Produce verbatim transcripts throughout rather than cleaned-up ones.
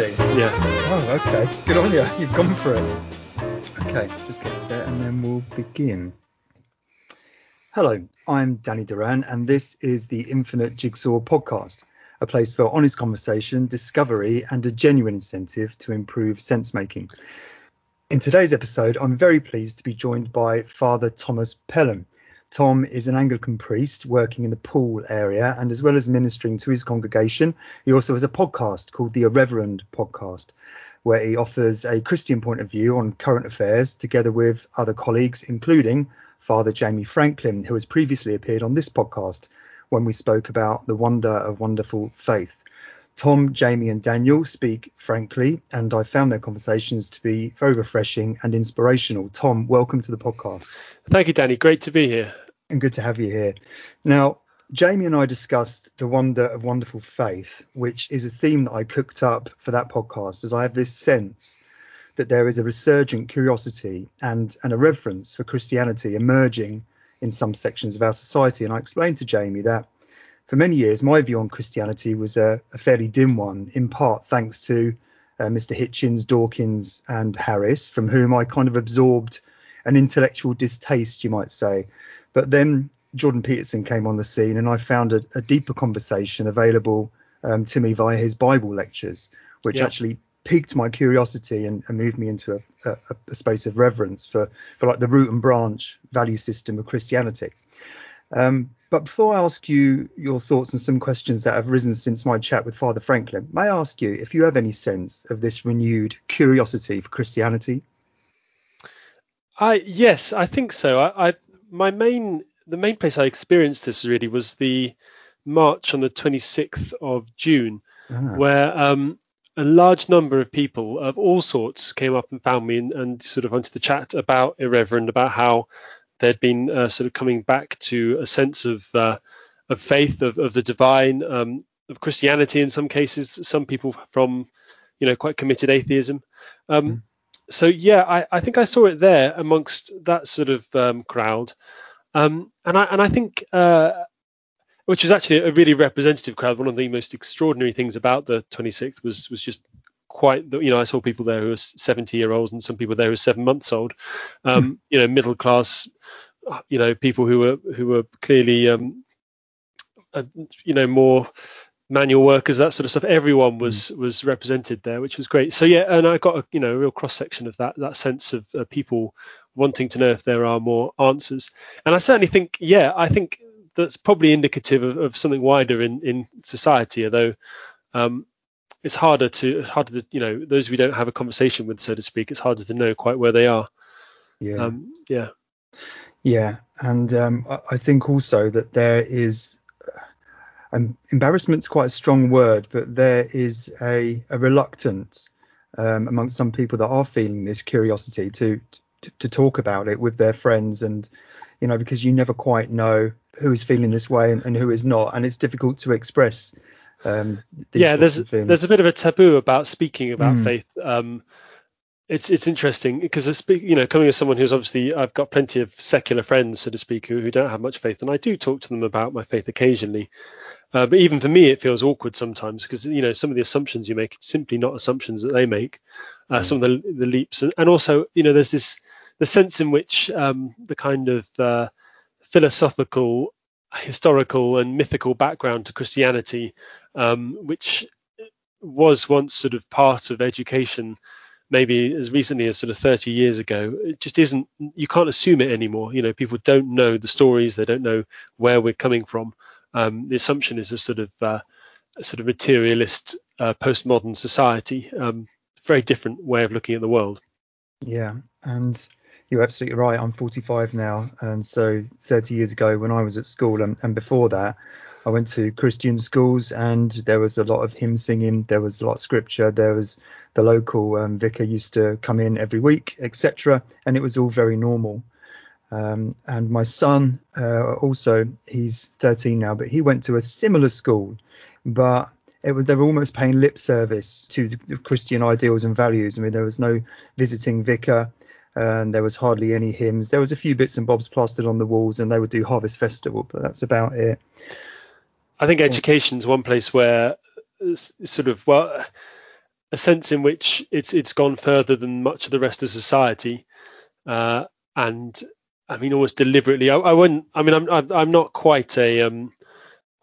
Really? Yeah. Oh, okay. Good on you. You've gone for it. Okay, just get set and then we'll begin. Hello, I'm Danny Duran, and this is The Infinite Jigsaw Podcast, a place for honest conversation, discovery, and a genuine incentive to improve sense-making. In today's episode, I'm very pleased to be joined by Father Thomas Pelham. Tom is an Anglican priest working in the Poole area, and as well as ministering to his congregation, he also has a podcast called The Irreverend Podcast, where he offers a Christian point of view on current affairs together with other colleagues, including Father Jamie Franklin, who has previously appeared on this podcast when we spoke about the wonder of wonderful faith. Tom, Jamie and Daniel speak frankly, and I found their conversations to be very refreshing and inspirational. Tom, welcome to the podcast. Thank you, Danny. Great to be here. And good to have you here. Now, Jamie and I discussed the wonder of wonderful faith, which is a theme that I cooked up for that podcast, as I have this sense that there is a resurgent curiosity and, and a reverence for Christianity emerging in some sections of our society. And I explained to Jamie that for many years, my view on Christianity was a, a fairly dim one, in part thanks to uh, Mister Hitchens, Dawkins and Harris, from whom I kind of absorbed an intellectual distaste, you might say. But then Jordan Peterson came on the scene and I found a, a deeper conversation available um, to me via his Bible lectures, which yeah. actually piqued my curiosity and, and moved me into a, a, a space of reverence for, for like the root and branch value system of Christianity. Um, but before I ask you your thoughts and some questions that have arisen since my chat with Father Franklin, may I ask you if you have any sense of this renewed curiosity for Christianity? I yes, I think so. I, I my main the main place I experienced this really was the march on the twenty-sixth of June, ah. where um, a large number of people of all sorts came up and found me and, and sort of onto the chat about Irreverend, about how they'd been uh, sort of coming back to a sense of uh, of faith, of, of the divine, um, of Christianity in some cases, some people from, you know, quite committed atheism. Um, mm. So, yeah, I, I think I saw it there amongst that sort of um, crowd. Um, and I and I think, uh, which was actually a really representative crowd. One of the most extraordinary things about the twenty-sixth was was just quite, you know, I saw people there who were seventy year olds and some people there who were seven months old, um, mm. you know, middle class, you know, people who were who were clearly, um, uh, you know, more manual workers, that sort of stuff. Everyone was mm. was represented there, which was great. So, yeah, and I got, a, you know, a real cross section of that, that sense of uh, people wanting to know if there are more answers. And I certainly think, yeah, I think that's probably indicative of, of something wider in, in society, although um, it's harder to harder to, you know, those we don't have a conversation with, so to speak, it's harder to know quite where they are. Yeah. Um, yeah. Yeah. And um, I think also that there is um, embarrassment's quite a strong word, but there is a, a reluctance um, amongst some people that are feeling this curiosity to, to, to talk about it with their friends. And, you know, because you never quite know who is feeling this way and, and who is not. And it's difficult to express. Um, yeah, there's there's a bit of a taboo about speaking about mm. faith. Um, it's it's interesting because I speak, you know, coming as someone who's obviously I've got plenty of secular friends, so to speak, who, who don't have much faith, and I do talk to them about my faith occasionally. Uh, but even for me, it feels awkward sometimes because, you know, some of the assumptions you make are simply not assumptions that they make. Uh, mm. Some of the, the leaps, and, and also, you know, there's this the sense in which um, the kind of uh, philosophical, historical and mythical background to Christianity, um, which was once sort of part of education, maybe as recently as sort of thirty years ago, it just isn't, you can't assume it anymore. You know, people don't know the stories, they don't know where we're coming from. Um, the assumption is a sort of uh, a sort of materialist uh, postmodern society, um, very different way of looking at the world. Yeah, and you're absolutely right. I'm forty-five now. And so thirty years ago when I was at school and, and before that, I went to Christian schools and there was a lot of hymn singing. There was a lot of scripture. There was the local um, vicar used to come in every week, et cetera. And it was all very normal. Um, and my son uh, also, he's thirteen now, but he went to a similar school. But it was they were almost paying lip service to the Christian ideals and values. I mean, there was no visiting vicar. And there was hardly any hymns. There was a few bits and bobs plastered on the walls and they would do Harvest Festival, but that's about it. I think education's one place where sort of, well, a sense in which it's it's gone further than much of the rest of society, uh, and I mean almost deliberately. I, I wouldn't. I mean, I'm I'm not quite a um,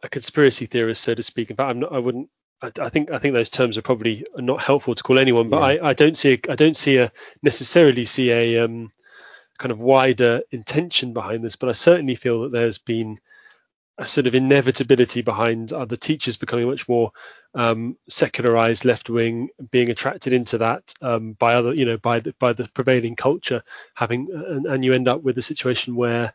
a conspiracy theorist, so to speak. In fact, I'm not. I wouldn't. I, I think I think those terms are probably not helpful to call anyone. But yeah. I, I don't see a, I don't see a necessarily see a um, kind of wider intention behind this. But I certainly feel that there's been a sort of inevitability behind other teachers becoming much more um, secularized, left wing, being attracted into that um, by other, you know, by the by the prevailing culture. Having and, and you end up with a situation where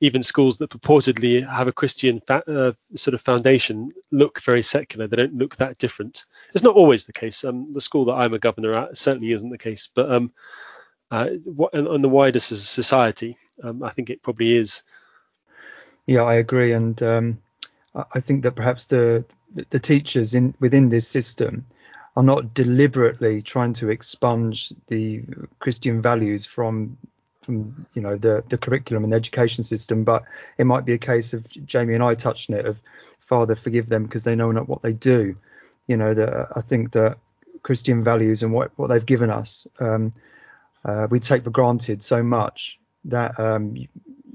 even schools that purportedly have a Christian fa- uh, sort of foundation look very secular. They don't look that different. It's not always the case. Um, the school that I'm a governor at certainly isn't the case. But um, uh, on the wider society, um, I think it probably is. Yeah, I agree, and um, I think that perhaps the the teachers in within this system are not deliberately trying to expunge the Christian values from from you know the the curriculum and the education system, but it might be a case of Jamie and I touched on it of Father, forgive them because they know not what they do. You know, that I think that Christian values and what what they've given us, um, uh, we take for granted so much that. Um,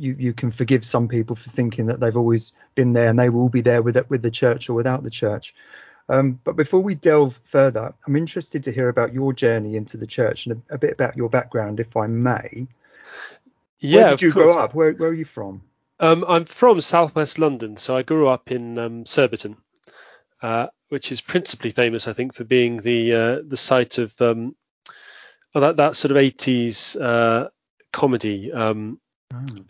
You, you can forgive some people for thinking that they've always been there and they will be there with it, with the church or without the church. Um, but before we delve further, I'm interested to hear about your journey into the church and a, a bit about your background, if I may. Yeah, where did you grow up? Where, where are you from? Um, I'm from southwest London, so I grew up in um, Surbiton, uh, which is principally famous, I think, for being the uh, the site of um, oh, that that sort of eighties uh, comedy. Um,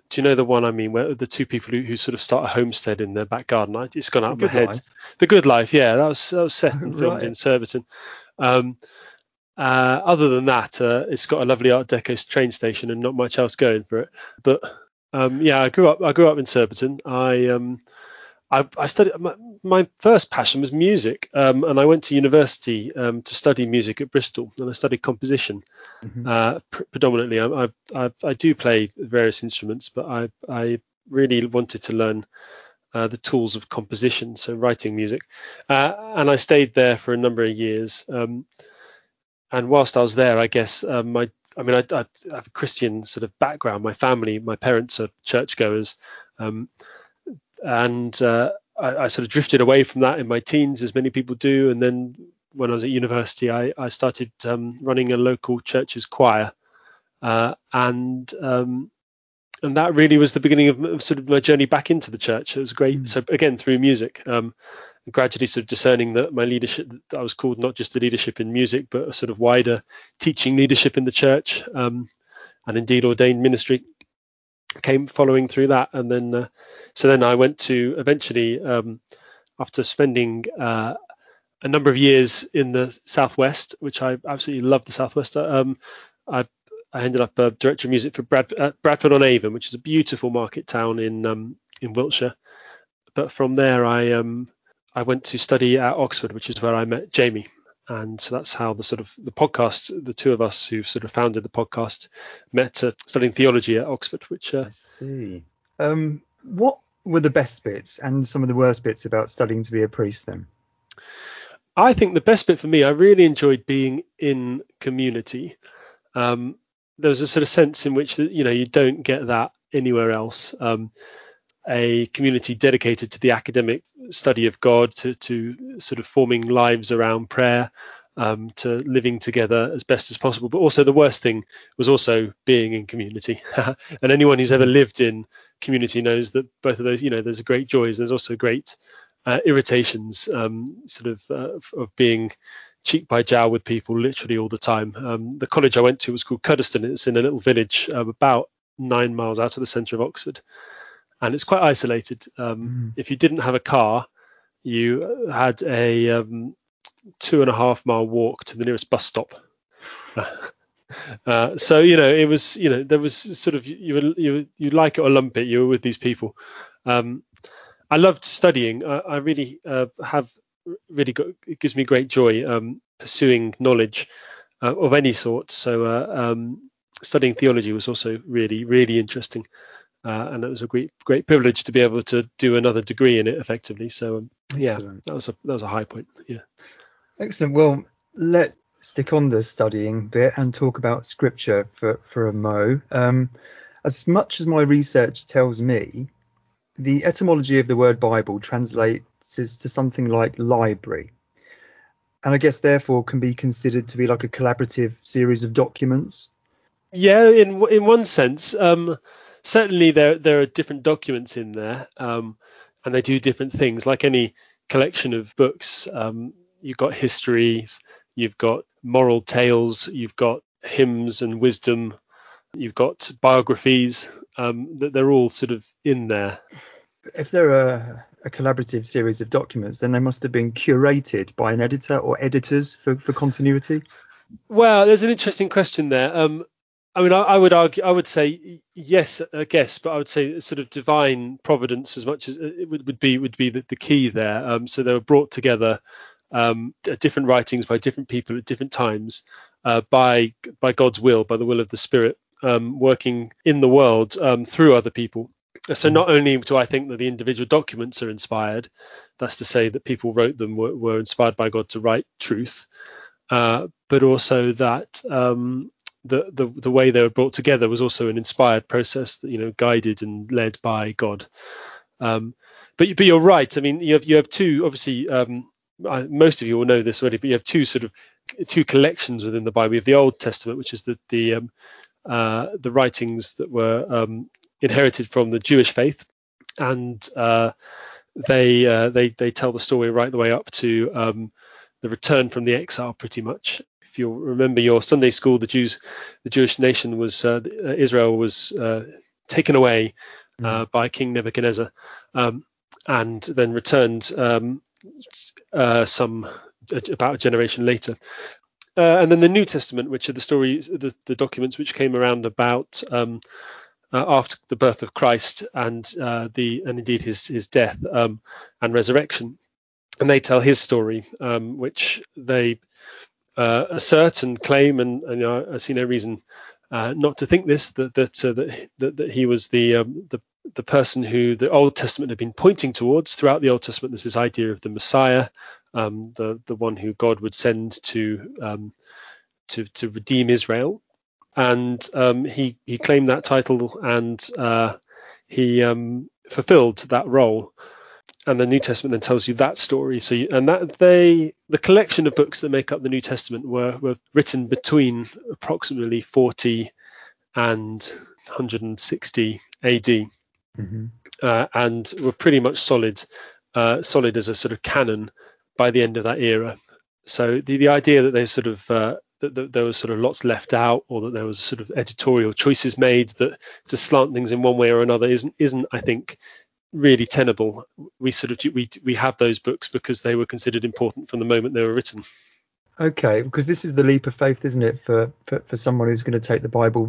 Do you know the one I mean, where the two people who, who sort of start a homestead in their back garden? I, it's gone out of my head. Life. The Good Life, yeah, that was that was set and filmed right. in Surbiton. Um, uh, other than that, uh, it's got a lovely Art Deco train station and not much else going for it. But um, yeah, I grew up. I grew up in Surbiton. I um, I, I studied. My, my first passion was music, um, and I went to university um, to study music at Bristol, and I studied composition mm-hmm. uh, pr- predominantly. I, I, I, I do play various instruments, but I, I really wanted to learn uh, the tools of composition, so writing music. Uh, and I stayed there for a number of years. Um, and whilst I was there, I guess um, my I mean, I, I have a Christian sort of background. My family, my parents are churchgoers. Um, And uh, I, I sort of drifted away from that in my teens, as many people do. And then when I was at university, I, I started um, running a local church's choir. Uh, and um, and that really was the beginning of, of sort of my journey back into the church. It was great. Mm. So, again, through music, um, gradually sort of discerning that my leadership, that I was called not just to leadership in music, but a sort of wider teaching leadership in the church um, and indeed ordained ministry. Came following through that, and then uh, so then I went to eventually um, after spending uh, a number of years in the Southwest, which I absolutely love the Southwest. Um, I, I ended up uh, director of music for Brad, uh, Bradford-on-Avon, which is a beautiful market town in um, in Wiltshire. But from there, I um, I went to study at Oxford, which is where I met Jamie. And so that's how the sort of the podcast, the two of us who sort of founded the podcast, met uh, studying theology at Oxford. Which uh, I see. Um, what were the best bits and some of the worst bits about studying to be a priest then? I think the best bit for me, I really enjoyed being in community. Um, there was a sort of sense in which you know you don't get that anywhere else. Um, a community dedicated to the academic study of God, to, to sort of forming lives around prayer, um, to living together as best as possible. But also the worst thing was also being in community. And anyone who's ever lived in community knows that both of those, you know, there's great joys. There's also great uh, irritations um, sort of uh, of being cheek by jowl with people literally all the time. Um, the college I went to was called Cuddesdon. It's in a little village uh, about nine miles out of the centre of Oxford. And it's quite isolated. Um, mm. If you didn't have a car, you had a um, two and a half mile walk to the nearest bus stop. uh, so, you know, it was, you know, there was sort of, you were, you were, you like it or lump it, you were with these people. Um, I loved studying. I, I really uh, have really got, it gives me great joy um, pursuing knowledge uh, of any sort. So uh, um, studying theology was also really, really interesting. Uh, and it was a great, great privilege to be able to do another degree in it effectively. So, um, yeah, that was a that was a high point. Yeah, excellent. Well, let stick on the studying bit and talk about scripture for, for a mo. Um, as much as my research tells me, the etymology of the word Bible translates to something like library. And I guess therefore can be considered to be like a collaborative series of documents. Yeah, in in one sense, um, certainly there there are different documents in there, um, and they do different things. Like any collection of books, um, you've got histories, you've got moral tales, you've got hymns and wisdom, you've got biographies. Um, that they're all sort of in there. If there are a collaborative series of documents, then they must have been curated by an editor or editors for, for continuity. Well, there's an interesting question there. Um, I mean, I, I would argue, I would say yes, I guess, but I would say sort of divine providence as much as it would, would be would be the, the key there. Um, so they were brought together, um, different writings by different people at different times, uh, by by God's will, by the will of the Spirit, um, working in the world um, through other people. So not only do I think that the individual documents are inspired, that's to say that people wrote them were, were inspired by God to write truth, uh, but also that um, the, the the way they were brought together was also an inspired process, that, you know, guided and led by God. Um, but, but you're right. I mean, you have you have two, obviously, um, I, most of you will know this already, but you have two sort of two collections within the Bible. You have the Old Testament, which is the the um, uh, the writings that were um, inherited from the Jewish faith, and uh, they uh, they they tell the story right the way up to um, the return from the exile, pretty much. If you remember your Sunday school, the Jews, the Jewish nation was uh, Israel was uh, taken away uh, by King Nebuchadnezzar, um, and then returned um, uh, some about a generation later. Uh, and then the New Testament, which are the stories, the, the documents which came around about. Um, Uh, after the birth of Christ and uh, the and indeed his his death um, and resurrection, and they tell his story, um, which they uh, assert and claim, and, and you know, I see no reason uh, not to think this that that uh, that, that that he was the um, the the person who the Old Testament had been pointing towards throughout the Old Testament. There's this idea of the Messiah, um, the the one who God would send to um, to to redeem Israel. And um, he, he claimed that title, and uh, he um, fulfilled that role. And the New Testament then tells you that story. So you, and that they the collection of books that make up the New Testament were, were written between approximately forty and one hundred sixty A D, mm-hmm. uh, and were pretty much solid, uh, solid as a sort of canon by the end of that era. So the, the idea that they sort of uh, that there was sort of lots left out, or that there was sort of editorial choices made that to slant things in one way or another isn't, isn't I think, really tenable. We sort of, we we have those books because they were considered important from the moment they were written. Okay, because this is the leap of faith, isn't it, for, for, for someone who's going to take the Bible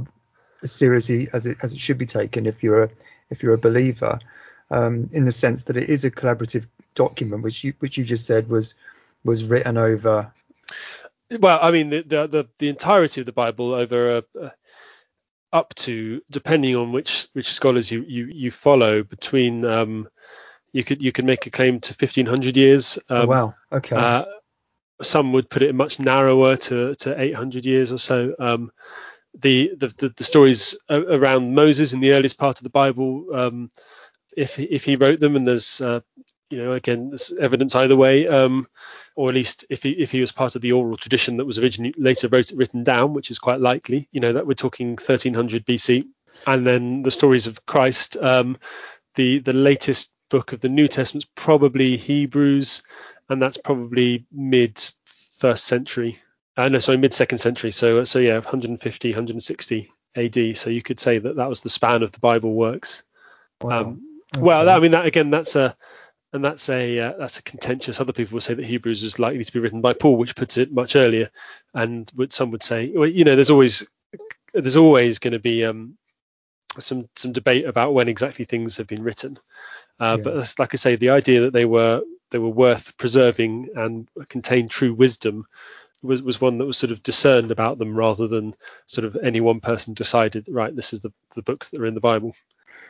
as seriously as it as it should be taken if you're a, if you're a believer, um, in the sense that it is a collaborative document, which you which you just said was was written over. Well, I mean, the, the the the entirety of the Bible over uh, uh, up to, depending on which which scholars you you, you follow, between um, you could you could make a claim to fifteen hundred years. Um, oh, wow. Okay. Uh, some would put it much narrower to, to eight hundred years or so. Um, the, the the the stories around Moses in the earliest part of the Bible, um, if if he wrote them, and there's uh, you know, again, there's evidence either way, um, or at least if he if he was part of the oral tradition that was originally later wrote, written down, which is quite likely. You know, that we're talking thirteen hundred B C, and then the stories of Christ. Um, the the latest book of the New Testament's probably Hebrews, and that's probably mid first century. Uh, no, sorry, mid second century. So so yeah, one hundred fifty, one hundred sixty A D. So you could say that that was the span of the Bible works. Wow. Um, okay. Well, I mean, that again, that's a And that's a uh, that's a contentious. Other people will say that Hebrews was likely to be written by Paul, which puts it much earlier. And would, some would say, well, you know, there's always there's always going to be um, some some debate about when exactly things have been written. Uh, yeah. But like I say, the idea that they were they were worth preserving and contained true wisdom was was one that was sort of discerned about them, rather than sort of any one person decided, right, this is the the books that are in the Bible.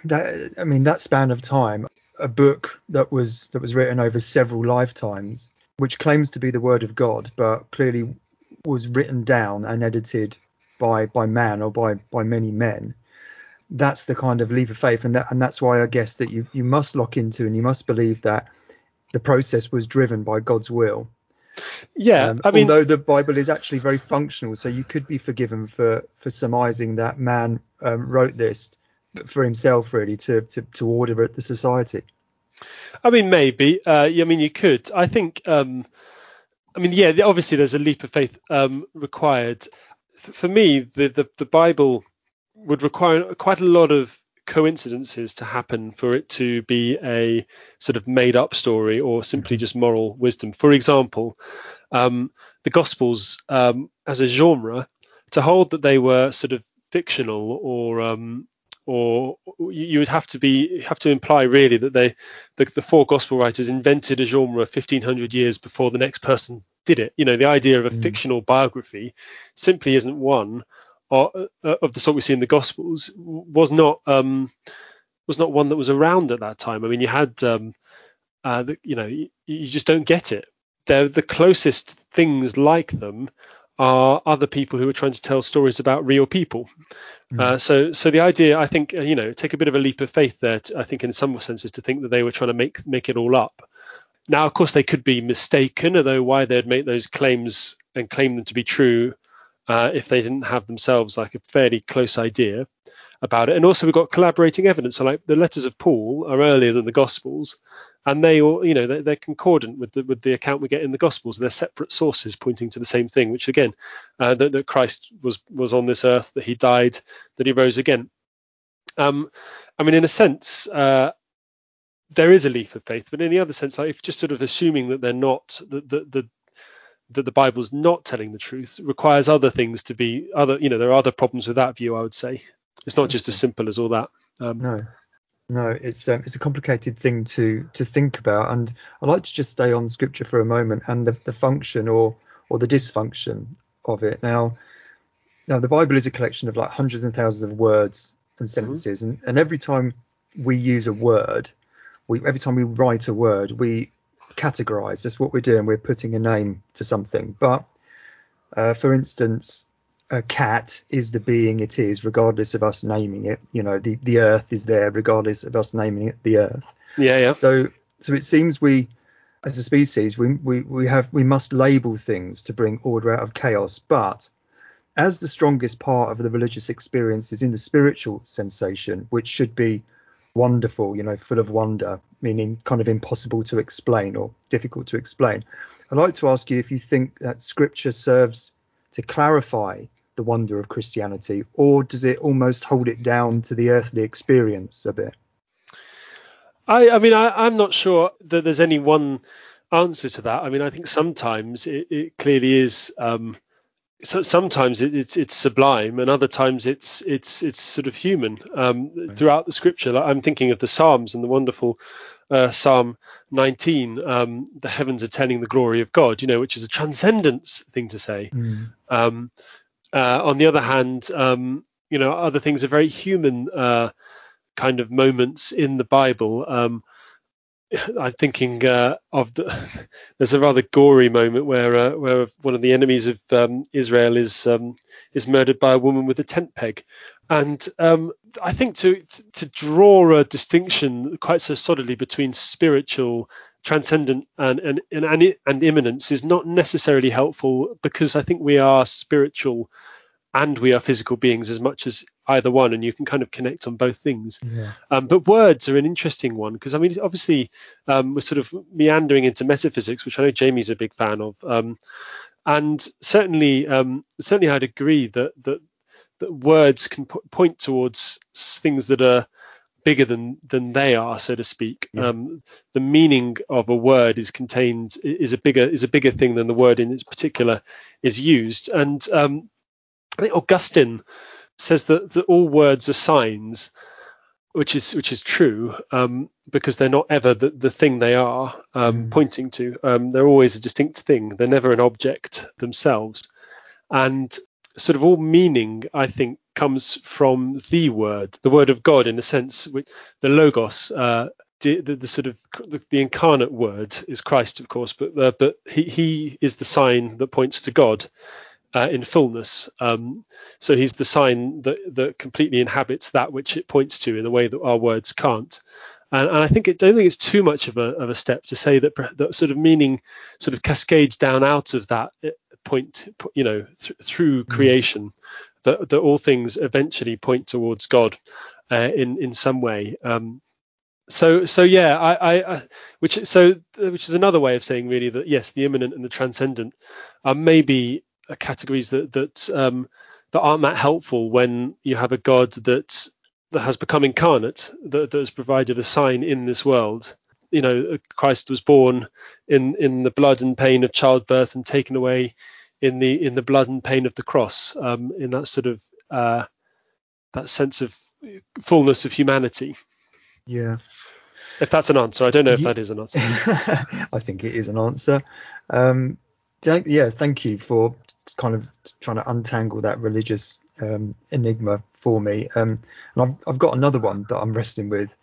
That I mean, that span of time. A book that was that was written over several lifetimes, which claims to be the word of God, but clearly was written down and edited by by man or by by many men, that's the kind of leap of faith, and that and that's why I guess that you you must lock into and you must believe that the process was driven by God's will. Yeah, um, I mean, although the Bible is actually very functional, so you could be forgiven for for surmising that man um, wrote this for himself, really, to to, to order the society. I mean, maybe. Uh, I mean, you could. I think. Um, I mean, yeah. Obviously, there's a leap of faith um, required. For me, the, the the Bible would require quite a lot of coincidences to happen for it to be a sort of made up story or simply just moral wisdom. For example, um, the Gospels um, as a genre, to hold that they were sort of fictional or um, or you would have to be have to imply really that they the, the four Gospel writers invented a genre fifteen hundred years before the next person did it. You know, the idea of a mm. fictional biography simply isn't one. Or, uh, of the sort we see in the Gospels was not um, was not one that was around at that time. I mean, you had um, uh, the, you know you, you just don't get it. They're the closest things like them are other people who are trying to tell stories about real people. Mm. Uh, so so the idea, I think, you know, take a bit of a leap of faith there. To, I think in some senses to think that they were trying to make make it all up. Now, of course, they could be mistaken, although why they'd make those claims and claim them to be true. Uh, if they didn't have themselves like a fairly close idea about it. And also we've got collaborating evidence. So like the letters of Paul are earlier than the Gospels, and they all, you know, they're, they're concordant with the, with the account we get in the Gospels. They're separate sources pointing to the same thing, which again, uh, that, that Christ was, was on this earth, that he died, that he rose again. Um, I mean, in a sense, uh, there is a leap of faith, but in the other sense, like if just sort of assuming that they're not, that the, the, the that the Bible's not telling the truth requires other things to be other, you know, there are other problems with that view. I would say it's not just as simple as all that. Um, no, no, it's, um, it's a complicated thing to, to think about. And I'd like to just stay on scripture for a moment and the, the function or, or the dysfunction of it. Now, now the Bible is a collection of like hundreds and thousands of words and sentences. Mm-hmm. And, and every time we use a word, we, every time we write a word, we, categorized. That's what we're doing. We're putting a name to something. But uh, for instance, a cat is the being it is, regardless of us naming it. You know, the, the earth is there, regardless of us naming it the earth. Yeah, yeah. So so it seems we, as a species, we we we have we must label things to bring order out of chaos. But as the strongest part of the religious experience is in the spiritual sensation, which should be wonderful, you know, full of wonder, meaning kind of impossible to explain or difficult to explain. I'd like to ask you if you think that scripture serves to clarify the wonder of Christianity, or does it almost hold it down to the earthly experience a bit? I, I mean, I, I'm not sure that there's any one answer to that. I mean, I think sometimes it, it clearly is. Um, so sometimes it, it's it's sublime, and other times it's it's it's sort of human um right. Throughout the scripture, like I'm thinking of the Psalms and the wonderful uh Psalm nineteen, um the heavens are telling the glory of God, you know, which is a transcendence thing to say. Mm. um uh, on the other hand, um you know, other things are very human uh kind of moments in the Bible. um I'm thinking uh, of the, there's a rather gory moment where uh, where one of the enemies of um, Israel is um, is murdered by a woman with a tent peg, and um, I think to to draw a distinction quite so solidly between spiritual, transcendent, and and and, and immanence is not necessarily helpful, because I think we are spiritual and we are physical beings as much as either one, and you can kind of connect on both things. Yeah. Um, but words are an interesting one, because I mean, obviously um, we're sort of meandering into metaphysics, which I know Jamie's a big fan of. Um, and certainly, um, certainly I'd agree that, that, that words can po- point towards things that are bigger than, than they are, so to speak. Yeah. Um, the meaning of a word is contained, is a bigger, is a bigger thing than the word in its particular is used. And, um, I think Augustine says that, that all words are signs, which is which is true, um, because they're not ever the, the thing they are um, mm. pointing to. Um, they're always a distinct thing. They're never an object themselves. And sort of all meaning, I think, comes from the word, the word of God, in a sense, which the logos, uh, the, the, the sort of the, the incarnate word is Christ, of course, but uh, but he, he is the sign that points to God. uh, in fullness. Um, so he's the sign that, that completely inhabits that which it points to in a way that our words can't. And, and I think it, don't think it's too much of a, of a step to say that that sort of meaning sort of cascades down out of that point, you know, th- through mm-hmm. creation, that, that all things eventually point towards God uh, in in some way. Um, so so yeah, I, I, I which so which is another way of saying really that yes, the immanent and the transcendent are maybe categories that that um, that aren't that helpful when you have a God that. that has become incarnate, that, that has provided a sign in this world. You know, Christ was born in, in the blood and pain of childbirth and taken away in the in the blood and pain of the cross, um, in that sort of uh, that sense of fullness of humanity. Yeah. If that's an answer, I don't know if yeah. that is an answer. I think it is an answer. Um, yeah, thank you for kind of trying to untangle that religious um, enigma for me. Um, and I've, I've got another one that I'm wrestling with.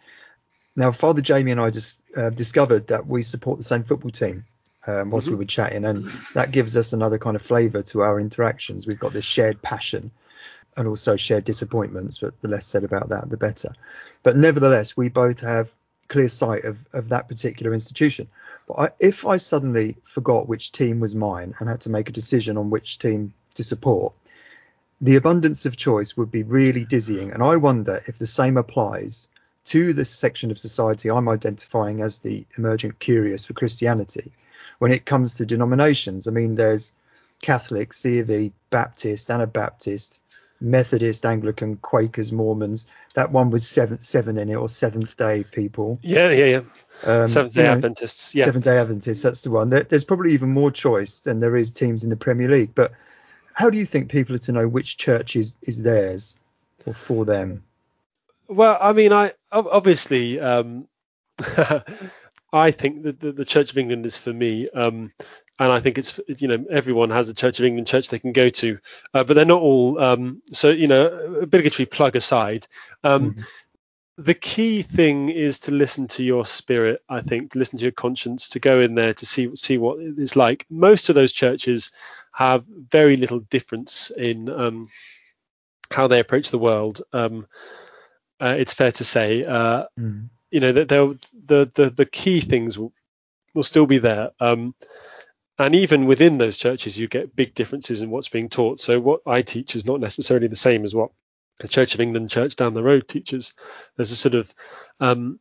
Now, Father Jamie and I just uh, discovered that we support the same football team um, whilst mm-hmm. we were chatting, and that gives us another kind of flavour to our interactions. We've got this shared passion and also shared disappointments, but the less said about that, the better. But nevertheless, we both have clear sight of, of that particular institution. But I, if I suddenly forgot which team was mine and had to make a decision on which team to support, the abundance of choice would be really dizzying, and I wonder if the same applies to this section of society I'm identifying as the emergent curious for Christianity when it comes to denominations. I mean, there's Catholic, C of E, Baptist, Anabaptist, Methodist, Anglican, Quakers, Mormons, that one with seven, seven in it, or Seventh Day people. Yeah, yeah, yeah. Um, Seventh Day you know, Adventists. Yeah. Seventh Day Adventists, that's the one. There, there's probably even more choice than there is teams in the Premier League, but how do you think people are to know which church is, is theirs or for them? Well, I mean, I obviously um, I think that the, the Church of England is for me. Um, and I think it's, you know, everyone has a Church of England church they can go to, uh, but they're not all. Um, so, you know, obligatory plug aside. Um, mm-hmm. The key thing is to listen to your spirit, I think, to listen to your conscience, to go in there to see see what it's like. Most of those churches have very little difference in um, how they approach the world. Um, uh, it's fair to say, uh, mm. you know, that the, the the key things will, will still be there. Um, and even within those churches, you get big differences in what's being taught. So what I teach is not necessarily the same as what the Church of England church down the road teaches. There's a sort of um,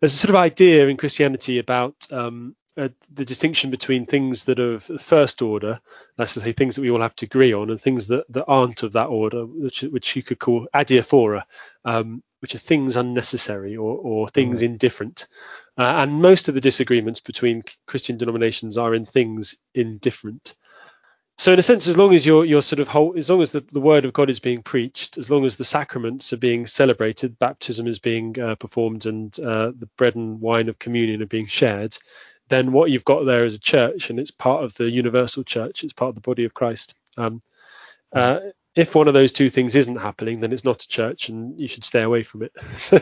there's a sort of idea in Christianity about um, uh, the distinction between things that are of first order, that's to say things that we all have to agree on, and things that, that aren't of that order, which which you could call adiaphora, um, which are things unnecessary or, or things mm-hmm. indifferent. Uh, and most of the disagreements between Christian denominations are in things indifferent. So in a sense, as long as your your sort of whole, as long as the, the word of God is being preached, as long as the sacraments are being celebrated, baptism is being uh, performed, and uh, the bread and wine of communion are being shared, then what you've got there is a church, and it's part of the universal church. It's part of the body of Christ. Um, uh, if one of those two things isn't happening, then it's not a church, and you should stay away from it. so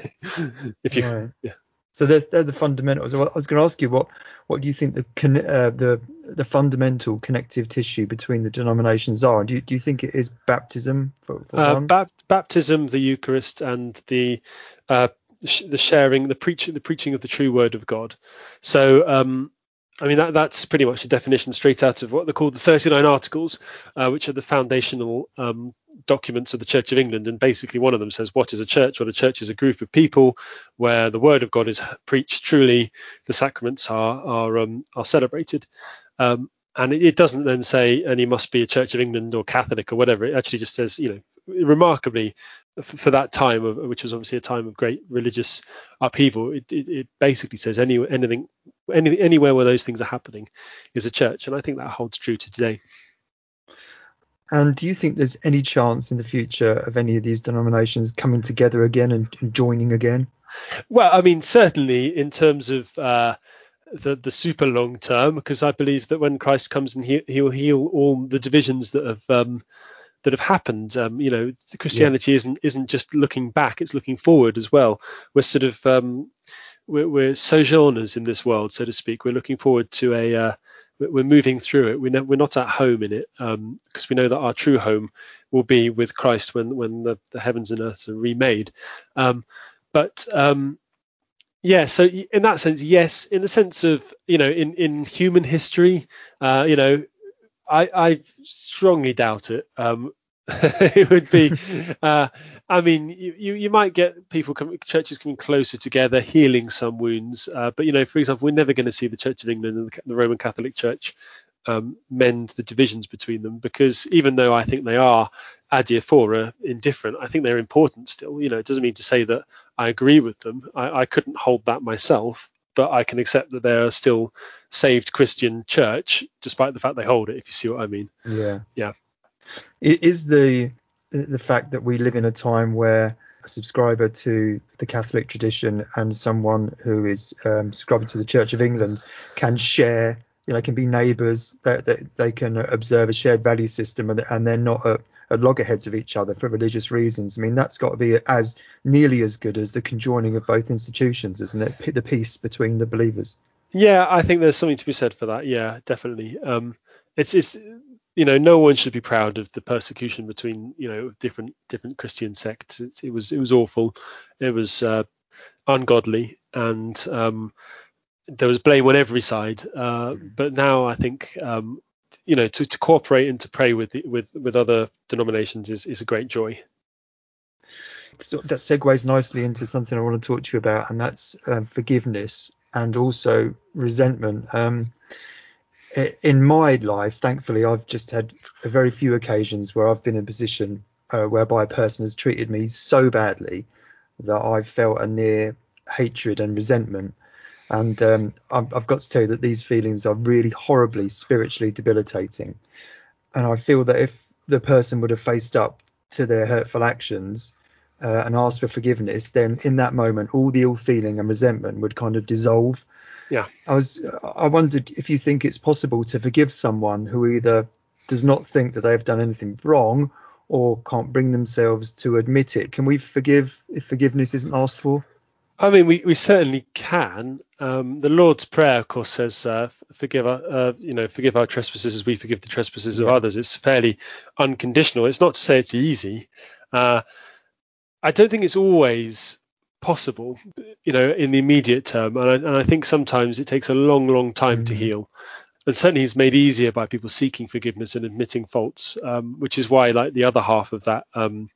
if you, right. yeah. So there's, they're the fundamentals. I was going to ask you, what what do you think the uh, the the fundamental connective tissue between the denominations are? Do you, do you think it is baptism? For, for uh, one? Ba- baptism, the Eucharist, and the uh, sh- the sharing, the preaching, the preaching of the true Word of God. So, um, I mean, that that's pretty much a definition straight out of what they call the thirty-nine Articles, uh, which are the foundational um documents of the Church of England. And basically one of them says, what is a church? Well, a church is a group of people where the word of God is preached truly, the sacraments are are um, are celebrated, um, and it, it doesn't then say, and it must be a Church of England or Catholic or whatever. It actually just says, you know, remarkably f- for that time of, which was obviously a time of great religious upheaval, it, it, it basically says any anything any, anywhere where those things are happening is a church. And I think that holds true to today. And do you think there's any chance in the future of any of these denominations coming together again and, and joining again? Well, I mean, certainly in terms of uh, the, the super long term, because I believe that when Christ comes and he, he'll heal all the divisions that have um, that have happened. Um, you know, Christianity yeah. isn't isn't just looking back; it's looking forward as well. We're sort of um, we're, we're sojourners in this world, so to speak. We're looking forward to a uh, we're moving through it. We know we're not at home in it, because um, we know that our true home will be with Christ when when the, the heavens and earth are remade. Um, but um, yeah, so in that sense, yes. In the sense of, you know, in in human history, uh, you know, I, I strongly doubt it. Um, it would be, uh, I mean, you you might get people, coming, churches coming closer together, healing some wounds. Uh, but, you know, for example, we're never going to see the Church of England and the Roman Catholic Church um, mend the divisions between them, because even though I think they are adiaphora, indifferent, I think they're important still. You know, it doesn't mean to say that I agree with them. I, I couldn't hold that myself, but I can accept that they're still saved Christian church, despite the fact they hold it, if you see what I mean. Yeah. Yeah. It is the the fact that we live in a time where a subscriber to the Catholic tradition and someone who is um, subscribing to the Church of England can share, you know, can be neighbours, that they, they, they can observe a shared value system, and, and they're not at, at loggerheads of each other for religious reasons. I mean, that's got to be as nearly as good as the conjoining of both institutions, isn't it? The peace between the believers. Yeah, I think there's something to be said for that. Yeah, definitely. Um, it's it's. You know, no one should be proud of the persecution between, you know, different different Christian sects. It, it was it was awful. It was uh, ungodly, and um, there was blame on every side. Uh, but now I think, um, you know, to, to cooperate and to pray with the, with with other denominations is, is a great joy. So that segues nicely into something I want to talk to you about, and that's uh, forgiveness and also resentment. Um, In my life, thankfully, I've just had a very few occasions where I've been in a position uh, whereby a person has treated me so badly that I've felt a near hatred and resentment. And um, I've got to tell you that these feelings are really horribly spiritually debilitating. And I feel that if the person would have faced up to their hurtful actions uh, and asked for forgiveness, then in that moment, all the ill feeling and resentment would kind of dissolve. Yeah, I was. I wondered if you think it's possible to forgive someone who either does not think that they've done anything wrong or can't bring themselves to admit it. Can we forgive if forgiveness isn't asked for? I mean, we, we certainly can. Um, the Lord's Prayer, of course, says, uh, "Forgive our, uh, you know, forgive our trespasses as we forgive the trespasses yeah. of others." It's fairly unconditional. It's not to say it's easy. Uh, I don't think it's always possible, you know, in the immediate term, and I, and I think sometimes it takes a long long time mm-hmm. to heal, and certainly is made easier by people seeking forgiveness and admitting faults, um, which is why, like, the other half of that um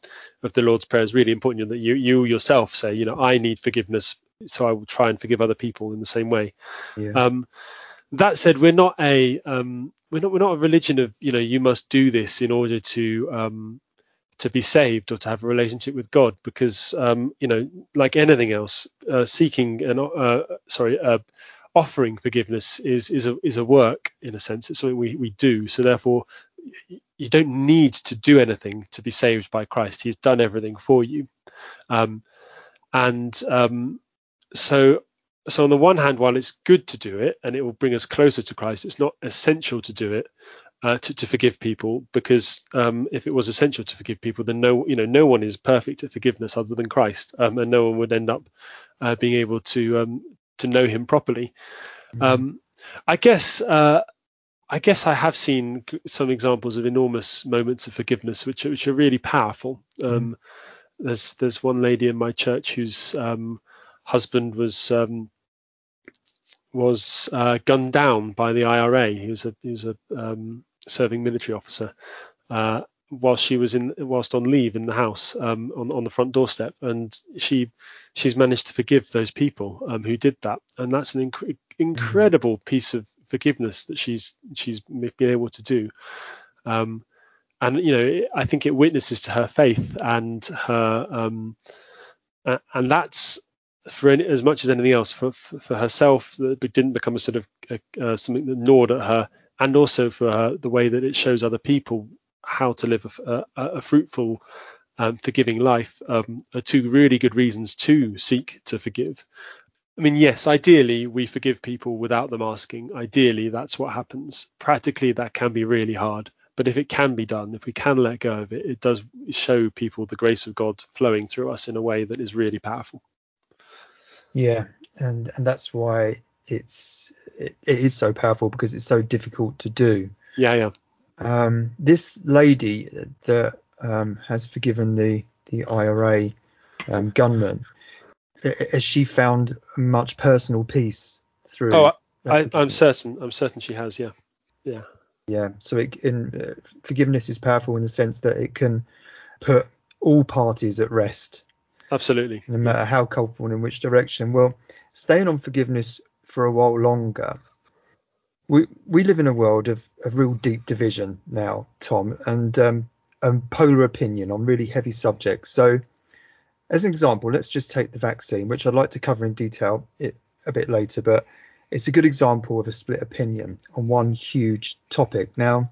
of the Lord's Prayer is really important, that you you yourself say, you know, I need forgiveness, so I will try and forgive other people in the same way. yeah. Um that said, we're not a um we're not we're not a religion of, you know, you must do this in order to um to be saved or to have a relationship with God, because um you know, like anything else, uh, seeking and uh, sorry uh, offering forgiveness is is a is a work, in a sense. It's something we we do, so therefore you don't need to do anything to be saved by Christ. He's done everything for you. um and um so so on the one hand, while it's good to do it and it will bring us closer to Christ, it's not essential to do it. Uh, to, to forgive people, because um, if it was essential to forgive people, then no, you know, no one is perfect at forgiveness other than Christ, um, and no one would end up uh, being able to um, to know Him properly. Mm-hmm. Um, I guess uh, I guess I have seen some examples of enormous moments of forgiveness, which which are really powerful. Mm-hmm. Um, there's there's one lady in my church whose um, husband was. Um, was uh, gunned down by the I R A. He was a he was a um, serving military officer, uh, while she was in whilst on leave in the house, um, on on the front doorstep, and she she's managed to forgive those people um, who did that, and that's an inc- incredible piece of forgiveness that she's she's been able to do, um, and you know it, I think it witnesses to her faith and her um, a, and that's. For any, as much as anything else, for for, for herself, that didn't become a sort of a, uh, something that gnawed at her, and also for her, the way that it shows other people how to live a, a, a fruitful, um, forgiving life, um, are two really good reasons to seek to forgive. I mean, yes, ideally we forgive people without them asking. Ideally, that's what happens. Practically, that can be really hard. But if it can be done, if we can let go of it, it does show people the grace of God flowing through us in a way that is really powerful. Yeah, and, and that's why it's it, it is so powerful because it's so difficult to do. Yeah, yeah. Um, this lady that um, has forgiven the the I R A um, gunman, as she found much personal peace through. Oh, I, I, I'm certain. I'm certain she has. Yeah, yeah, yeah. So it, in, uh, forgiveness is powerful in the sense that it can put all parties at rest. Absolutely. No matter how culpable and in which direction. Well, staying on forgiveness for a while longer. We we live in a world of, of real deep division now, Tom, and um, and polar opinion on really heavy subjects. So, as an example, let's just take the vaccine, which I'd like to cover in detail it, a bit later, but it's a good example of a split opinion on one huge topic. Now,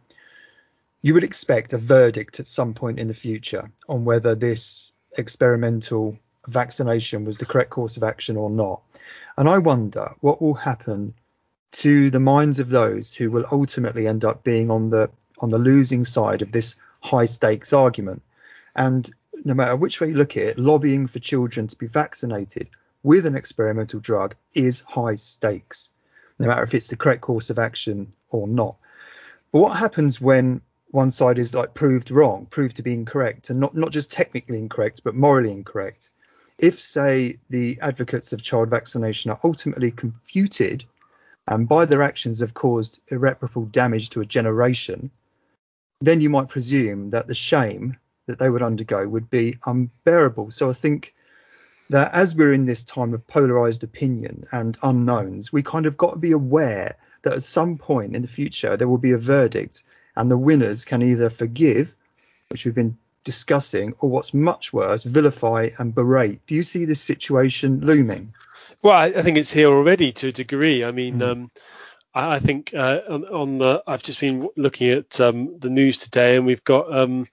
you would expect a verdict at some point in the future on whether this experimental vaccination was the correct course of action or not. And I wonder what will happen to the minds of those who will ultimately end up being on the on the losing side of this high stakes argument. And no matter which way you look at it, lobbying for children to be vaccinated with an experimental drug is high stakes, no matter if it's the correct course of action or not. But what happens when one side is like proved wrong, proved to be incorrect, and not, not just technically incorrect, but morally incorrect? If, say, the advocates of child vaccination are ultimately confuted and by their actions have caused irreparable damage to a generation, then you might presume that the shame that they would undergo would be unbearable. So I think that as we're in this time of polarized opinion and unknowns, we kind of got to be aware that at some point in the future there will be a verdict, and the winners can either forgive, which we've been discussing, or what's much worse, vilify and berate. Do you see this situation looming? Well, I, I think it's here already to a degree. I mean, mm. um, I, I think uh, on, on the I've just been looking at um, the news today, and we've got, um,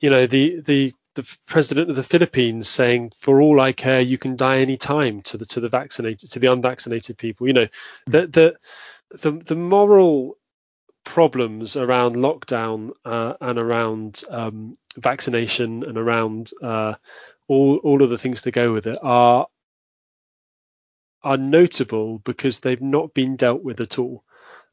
you know, the, the the president of the Philippines saying, "For all I care, you can die any time," to the to the vaccinated to the unvaccinated people. You know, mm. the, the the the moral problems around lockdown uh, and around um, vaccination and around uh, all all of the things that go with it are are notable because they've not been dealt with at all.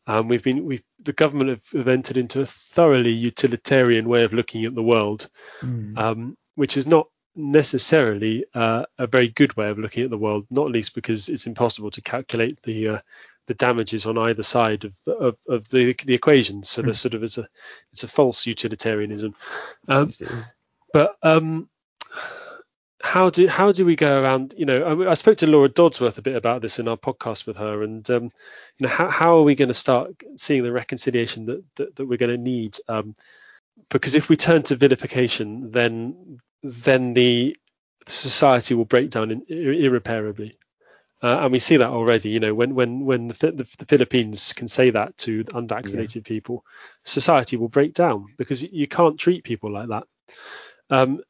Um, we've been we've the government have, have entered into a thoroughly utilitarian way of looking at the world, mm. um, which is not necessarily uh, a very good way of looking at the world. Not least because it's impossible to calculate the uh, the damages on either side of of, of the the equation. So mm. there's sort of it's a it's a false utilitarianism. Um, but um, how do how do we go around? You know, I, I spoke to Laura Dodsworth a bit about this in our podcast with her, and um, you know, how how are we going to start seeing the reconciliation that that, that we're going to need? Um, because if we turn to vilification, then then the society will break down in, ir- irreparably. Uh, and we see that already, you know, when when when the, the, the Philippines can say that to unvaccinated yeah. people, society will break down because you can't treat people like that. Um,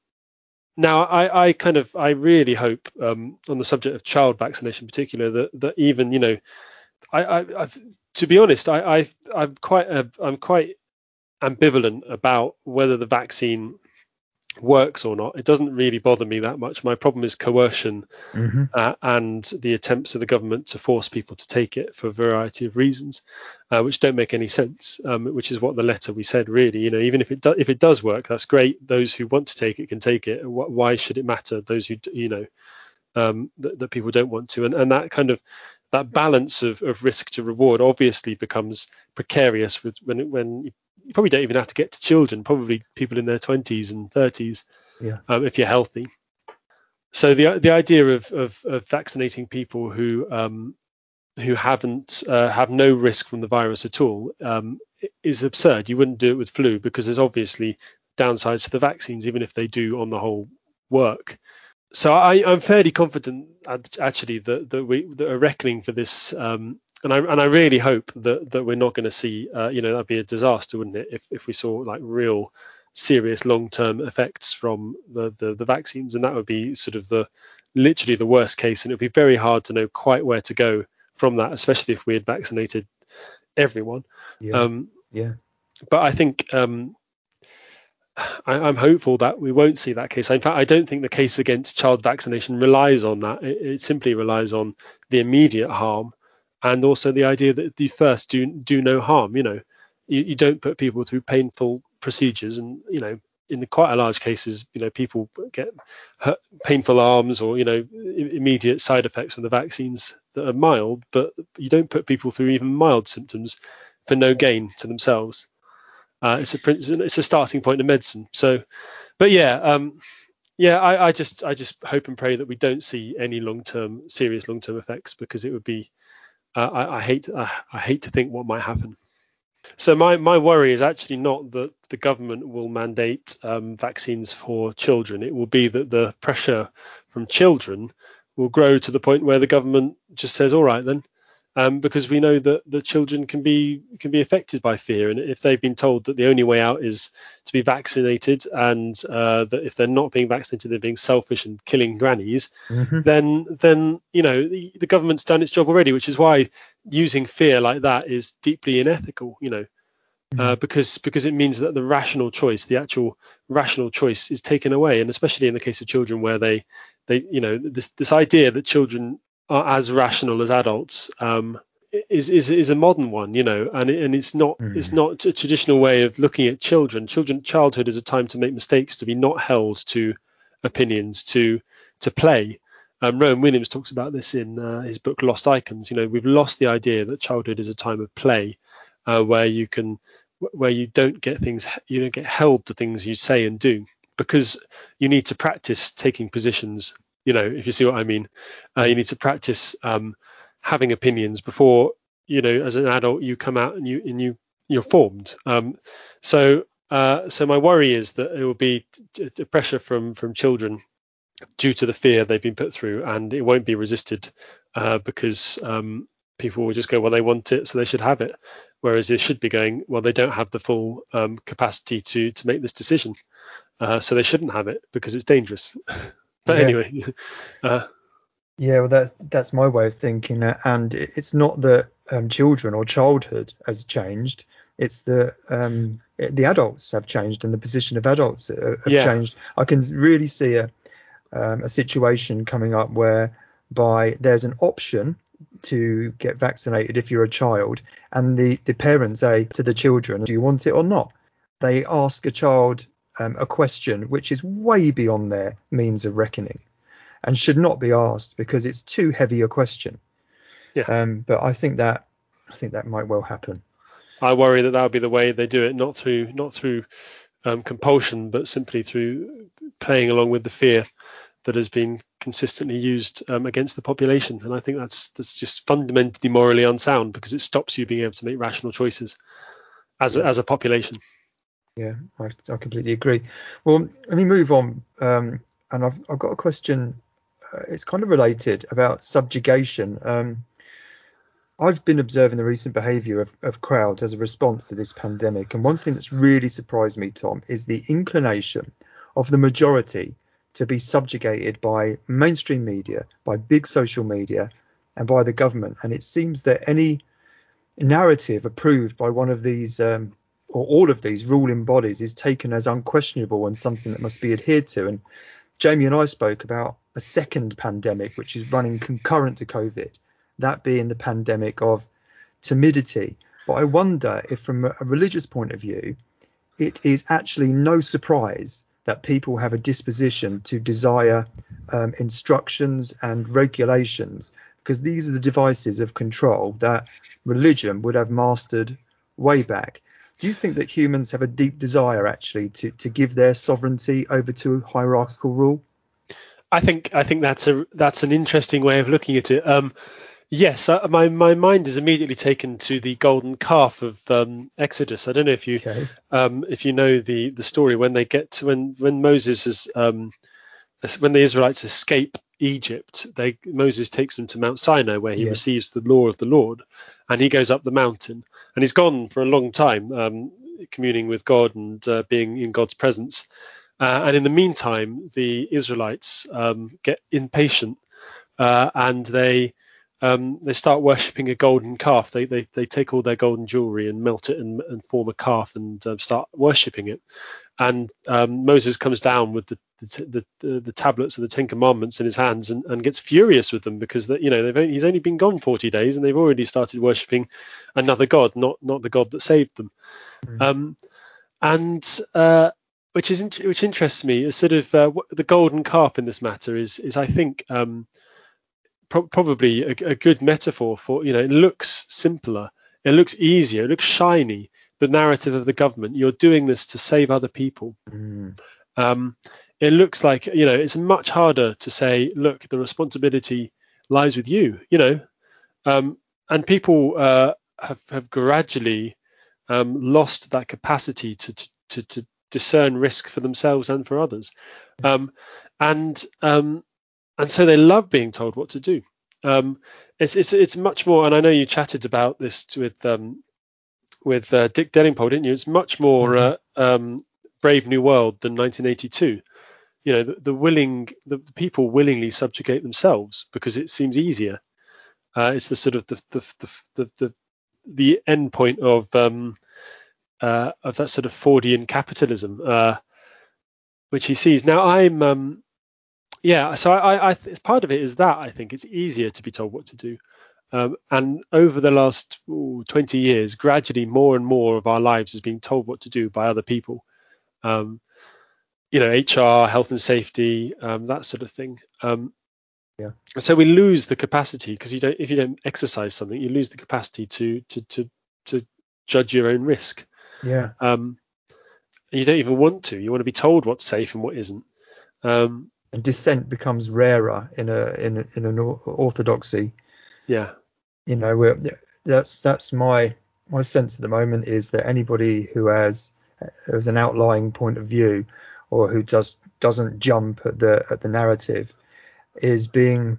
now, I, I kind of I really hope um, on the subject of child vaccination in particular that that even, you know, I, I I've, to be honest, I, I I'm quite a, I'm quite ambivalent about whether the vaccine works or not. It doesn't really bother me that much. My problem is coercion mm-hmm. uh, and the attempts of the government to force people to take it for a variety of reasons, uh, which don't make any sense, um, which is what the letter we said, really. You know, even if it do- if it does work, that's great. Those who want to take it can take it. Wh- why should it matter? Those who, you know, um, th- that people don't want to. And, and that kind of that balance of, of risk to reward obviously becomes precarious with when when you You probably don't even have to get to children, probably people in their twenties and thirties, yeah. um, if you're healthy. So the the idea of of, of vaccinating people who um, who haven't uh, have no risk from the virus at all um, is absurd. You wouldn't do it with flu because there's obviously downsides to the vaccines, even if they do on the whole work. So I, I'm fairly confident actually that that we that are reckoning for this. Um, And I and I really hope that, that we're not going to see, uh, you know, that'd be a disaster, wouldn't it, if, if we saw like real serious long term effects from the, the, the vaccines. And that would be sort of the literally the worst case. And it'd be very hard to know quite where to go from that, especially if we had vaccinated everyone. Yeah. Um, yeah. But I think um, I, I'm hopeful that we won't see that case. In fact, I don't think the case against child vaccination relies on that. It, it simply relies on the immediate harm. and also the idea that the first do do no harm. You know, you, you don't put people through painful procedures, and you know, in the quite a large cases, you know, people get hurt, painful arms, or you know, immediate side effects from the vaccines that are mild. But you don't put people through even mild symptoms for no gain to themselves. Uh, it's a it's a starting point in medicine. So, but yeah, um, yeah, I, I just I just hope and pray that we don't see any long term serious long term effects, because it would be uh, I, I hate I, I hate to think what might happen. So my, my worry is actually not that the government will mandate um, vaccines for children. It will be that the pressure from children will grow to the point where the government just says, all right then, um, because we know that the children can be can be affected by fear. And if they've been told that the only way out is to be vaccinated, and uh, that if they're not being vaccinated, they're being selfish and killing grannies, mm-hmm. then, then you know, the, the government's done its job already, which is why using fear like that is deeply unethical, you know, uh, because because it means that the rational choice, the actual rational choice, is taken away. And especially in the case of children, where they they you know, this this idea that children are as rational as adults um, is is is a modern one, you know, and it, and it's not mm. it's not a traditional way of looking at children. Children, childhood is a time to make mistakes, to be not held to opinions, to to play. Um, Rowan Williams talks about this in uh, his book Lost Icons. You know, we've lost the idea that childhood is a time of play, uh, where you can, where you don't get things, you don't get held to things you say and do, because you need to practice taking positions. You know, if you see what I mean, uh, you need to practice um, having opinions before, you know, as an adult you come out and you and you you're formed. Um, so uh, so my worry is that it will be t- t- pressure from from children, due to the fear they've been put through, and it won't be resisted uh, because um, people will just go, well, they want it, so they should have it. Whereas it should be going, well, they don't have the full um, capacity to to make this decision, uh, so they shouldn't have it because it's dangerous. But yeah. anyway, uh, yeah, well, that's that's my way of thinking, uh, and it's not that um, children or childhood has changed. It's the um, the adults have changed, and the position of adults have yeah. changed. I can really see a Um, a situation coming up whereby there's an option to get vaccinated if you're a child, and the, the parents say to the children, do you want it or not? They ask a child um, a question which is way beyond their means of reckoning and should not be asked because it's too heavy a question. Yeah. Um, but I think that I think that might well happen. I worry that that'll be the way they do it, not through not through um, compulsion, but simply through playing along with the fear that has been consistently used um, against the population. And I think that's that's just fundamentally morally unsound, because it stops you being able to make rational choices as a, as a population. Yeah, I, I completely agree. Well, let me move on. Um, and I've, I've got a question. Uh, it's kind of related about subjugation. Um, I've been observing the recent behaviour of, of crowds as a response to this pandemic. And one thing that's really surprised me, Tom, is the inclination of the majority to be subjugated by mainstream media, by big social media, and by the government. And it seems that any narrative approved by one of these um, or all of these ruling bodies is taken as unquestionable and something that must be adhered to. And Jamie and I spoke about a second pandemic, which is running concurrent to COVID, that being the pandemic of timidity. But I wonder if, from a religious point of view, it is actually no surprise that people have a disposition to desire um, instructions and regulations, because these are the devices of control that religion would have mastered way back. Do you think that humans have a deep desire actually to, to give their sovereignty over to hierarchical rule? I think I think that's a that's an interesting way of looking at it. Um, yes, uh, my my mind is immediately taken to the golden calf of um, Exodus. I don't know if you okay. um, if you know the, the story when they get to when when Moses is um, when the Israelites escape Egypt. They Moses takes them to Mount Sinai, where he yeah. receives the law of the Lord, and he goes up the mountain, and he's gone for a long time um, communing with God and uh, being in God's presence. Uh, and in the meantime, the Israelites um, get impatient uh, and they um, they start worshipping a golden calf. They they they take all their golden jewelry and melt it and, and form a calf and uh, start worshipping it. and um, Moses comes down with the the, the the tablets of the Ten Commandments in his hands and, and gets furious with them because that you know they've only, he's only been gone forty days and they've already started worshipping another god, not not the God that saved them. Mm. Um, and uh, which is which interests me is sort of uh, what, the golden calf in this matter is is I think um, pro- probably a, a good metaphor for you know it looks simpler, it looks easier, it looks shiny. The narrative of the government, you're doing this to save other people. Mm. Um, it looks like, you know, it's much harder to say, look, the responsibility lies with you, you know, um, and people uh, have, have gradually um, lost that capacity to, to, to, to discern risk for themselves and for others. Yes. Um, and um, and so they love being told what to do. Um, it's, it's, it's much more, and I know you chatted about this with um with uh, Dick Delingpole, didn't you? It's much more uh, um, Brave New World than nineteen eighty-two. You know, the, the willing, the people willingly subjugate themselves because it seems easier. Uh, it's the sort of the the the the, the, the end point of um, uh, of that sort of Fordian capitalism, uh, which he sees. Now, I'm um, yeah. So I, I th- part of it is that I think it's easier to be told what to do. Um, and over the last ooh, twenty years, gradually more and more of our lives is being told what to do by other people. Um, you know, H R, health and safety, um, that sort of thing. Um, yeah. So we lose the capacity because you don't, if you don't exercise something, you lose the capacity to to to to judge your own risk. Yeah. Um, you don't even want to. You want to be told what's safe and what isn't. Um, and dissent becomes rarer in a in a, in an orthodoxy. Yeah. You know, that's that's my my sense at the moment is that anybody who has, has an outlying point of view or who just doesn't jump at the at the narrative is being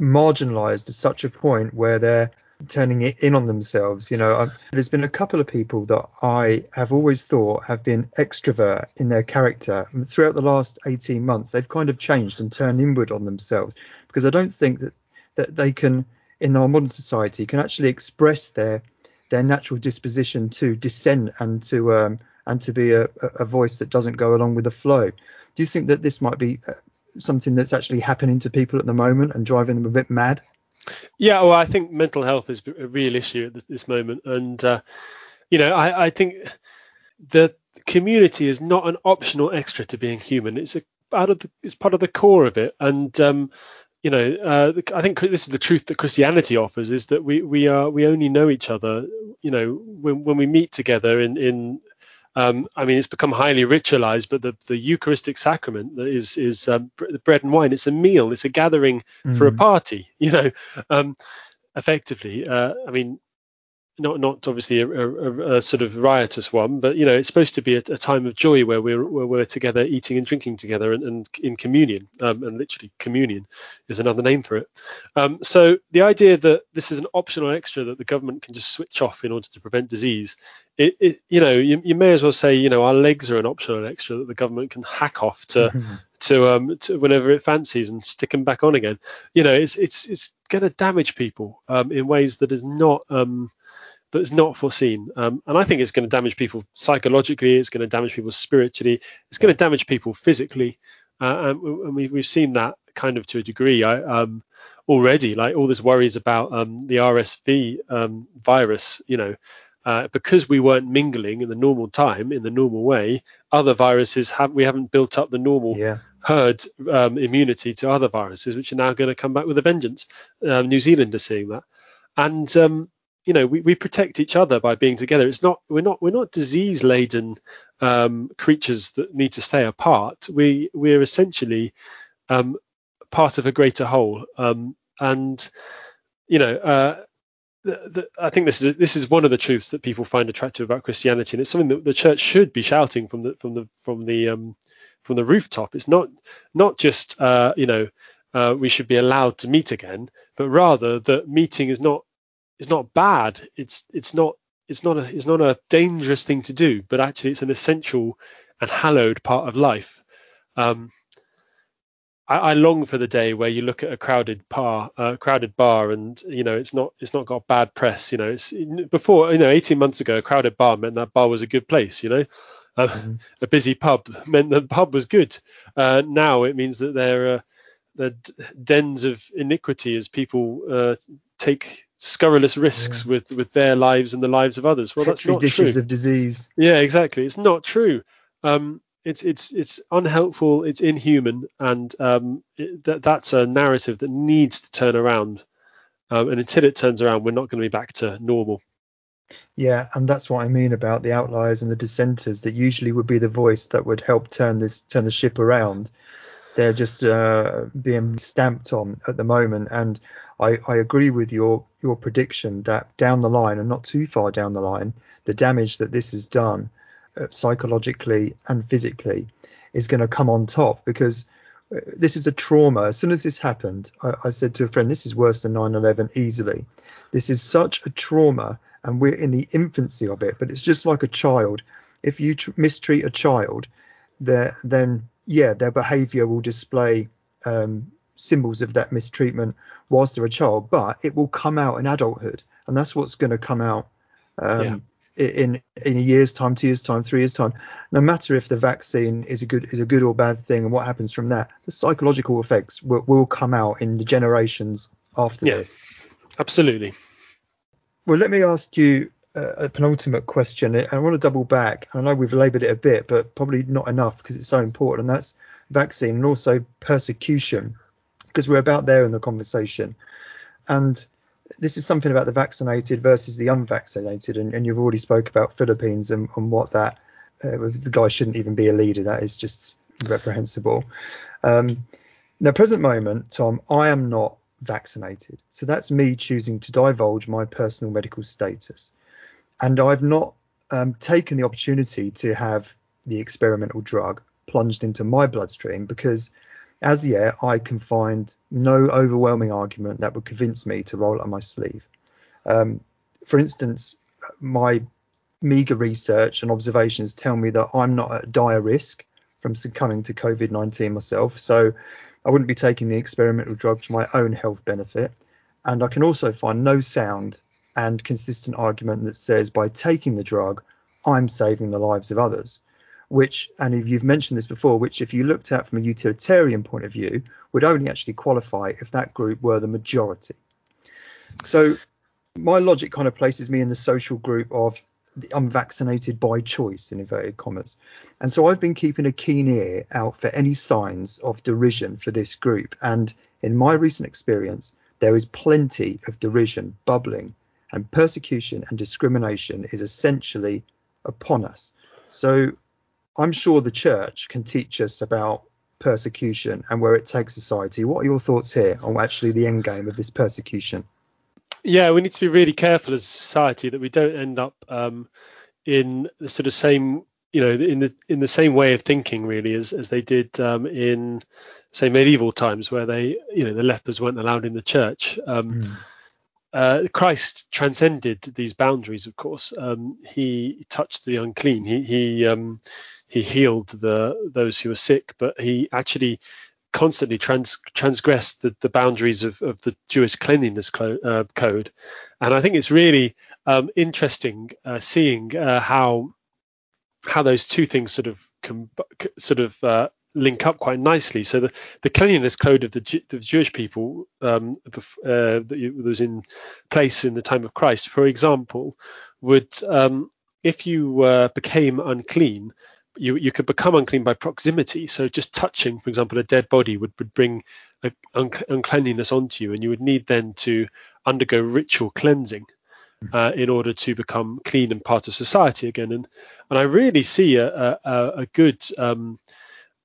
marginalised to such a point where they're turning it in on themselves. You know, I've, there's been a couple of people that I have always thought have been extrovert in their character. And throughout the last eighteen months, they've kind of changed and turned inward on themselves because I don't think that, that they can, in our modern society, can actually express their their natural disposition to dissent and to um, and to be a, a voice that doesn't go along with the flow. Do you think that this might be something that's actually happening to people at the moment and driving them a bit mad? Yeah, well, I think mental health is a real issue at this moment. And, uh, you know, I, I think the community is not an optional extra to being human. It's a out of the, it's part of the core of it. And um You know, uh, I think this is the truth that Christianity offers: is that we we are we only know each other, you know, when when we meet together. In in, um, I mean, it's become highly ritualized, but the, the Eucharistic sacrament that is is um, bread and wine. It's a meal. It's a gathering mm. for a party. You know, um, effectively. Uh, I mean, not not obviously a, a, a sort of riotous one, but you know, it's supposed to be a, a time of joy where we're where we're together, eating and drinking together, and, and in communion. Um, and literally, communion is another name for it. Um, so the idea that this is an optional extra that the government can just switch off in order to prevent disease, it, it you know, you, you may as well say, you know, our legs are an optional extra that the government can hack off to mm-hmm. to um to whenever it fancies and stick them back on again. You know, it's it's it's going to damage people um in ways that is not um. But it's not foreseen. Um, and I think it's going to damage people psychologically. It's going to damage people spiritually. It's going to damage people physically. Uh, and and we, we've seen that kind of to a degree I, um, already, like all this worries about um, the R S V um, virus, you know, uh, because we weren't mingling in the normal time, in the normal way, other viruses, have we haven't built up the normal yeah. herd um, immunity to other viruses, which are now going to come back with a vengeance. Uh, New Zealand are seeing that. And, um, you know, we, we protect each other by being together. It's not we're not we're not disease laden um, creatures that need to stay apart. We we're essentially um, part of a greater whole. Um, and, you know, uh, the, the, I think this is this is one of the truths that people find attractive about Christianity. And it's something that the church should be shouting from the from the from the um, from the rooftop. It's not not just, uh, you know, uh, we should be allowed to meet again, but rather that meeting is not. It's not bad. It's it's not it's not a it's not a dangerous thing to do, but actually it's an essential and hallowed part of life. Um, I, I long for the day where you look at a crowded bar, uh, crowded bar, and you know it's not it's not got bad press. You know, it's before you know eighteen months ago, a crowded bar meant that bar was a good place. You know, a, mm. a busy pub meant the pub was good. Uh, now it means that there are uh, d- dens of iniquity as people uh, take scurrilous risks yeah. with, with their lives and the lives of others. Well, that's Petri not dishes true. Of disease. Yeah, exactly. It's not true. Um, It's it's it's unhelpful. It's inhuman, and um, it, that that's a narrative that needs to turn around. Um, and until it turns around, we're not going to be back to normal. Yeah, and that's what I mean about the outliers and the dissenters that usually would be the voice that would help turn this turn the ship around. They're just uh, being stamped on at the moment. And I, I agree with your your prediction that down the line, and not too far down the line, the damage that this has done psychologically and physically is going to come on top, because this is a trauma. As soon as this happened, I, I said to a friend, this is worse than nine eleven easily. This is such a trauma, and we're in the infancy of it, but it's just like a child. If you tr- mistreat a child, then yeah, their behavior will display um, symbols of that mistreatment whilst they're a child, but it will come out in adulthood, and that's what's going to come out um, yeah. in in a year's time, two years time, three years time, no matter if the vaccine is a good is a good or bad thing and what happens from that, the psychological effects will, will come out in the generations after yeah, this. Absolutely. Well, let me ask you a, a penultimate question. I want to double back. I know we've laboured it a bit, but probably not enough because it's so important. And that's vaccine and also persecution, because we're about there in the conversation. And this is something about the vaccinated versus the unvaccinated. And, and you've already spoke about Philippines and, and what that uh, the guy shouldn't even be a leader. That is just reprehensible. Um, now, present moment, Tom, I am not vaccinated. So that's me choosing to divulge my personal medical status. And I've not um, taken the opportunity to have the experimental drug plunged into my bloodstream because as yet, I can find no overwhelming argument that would convince me to roll up my sleeve. Um, for instance, my meagre research and observations tell me that I'm not at dire risk from succumbing to covid nineteen myself, so I wouldn't be taking the experimental drug for my own health benefit. And I can also find no sound and consistent argument that says by taking the drug, I'm saving the lives of others. Which, and if you've mentioned this before, which if you looked at from a utilitarian point of view, would only actually qualify if that group were the majority. So my logic kind of places me in the social group of the unvaccinated by choice, in inverted commas. And so I've been keeping a keen ear out for any signs of derision for this group. And in my recent experience, there is plenty of derision bubbling, and persecution and discrimination is essentially upon us. So I'm sure the church can teach us about persecution and where it takes society. What are your thoughts here on actually the end game of this persecution? Yeah, we need to be really careful as a society that we don't end up um, in the sort of same, you know, in the in the same way of thinking really as, as they did um, in, say, medieval times where they, you know, the lepers weren't allowed in the church. Um, mm. Uh, Christ transcended these boundaries, of course. Um, he touched the unclean. He he um, he healed the those who were sick, but he actually constantly trans, transgressed the, the boundaries of, of the Jewish cleanliness clo- uh, code. And I think it's really um, interesting uh, seeing uh, how how those two things sort of com- sort of uh, link up quite nicely. So the, the cleanliness code of the, Ju- the Jewish people um, uh, that was in place in the time of Christ, for example, would um, if you uh, became unclean, you, you could become unclean by proximity. So just touching, for example, a dead body would, would bring a un- uncleanliness onto you, and you would need then to undergo ritual cleansing uh, in order to become clean and part of society again. And and I really see a, a, a good um,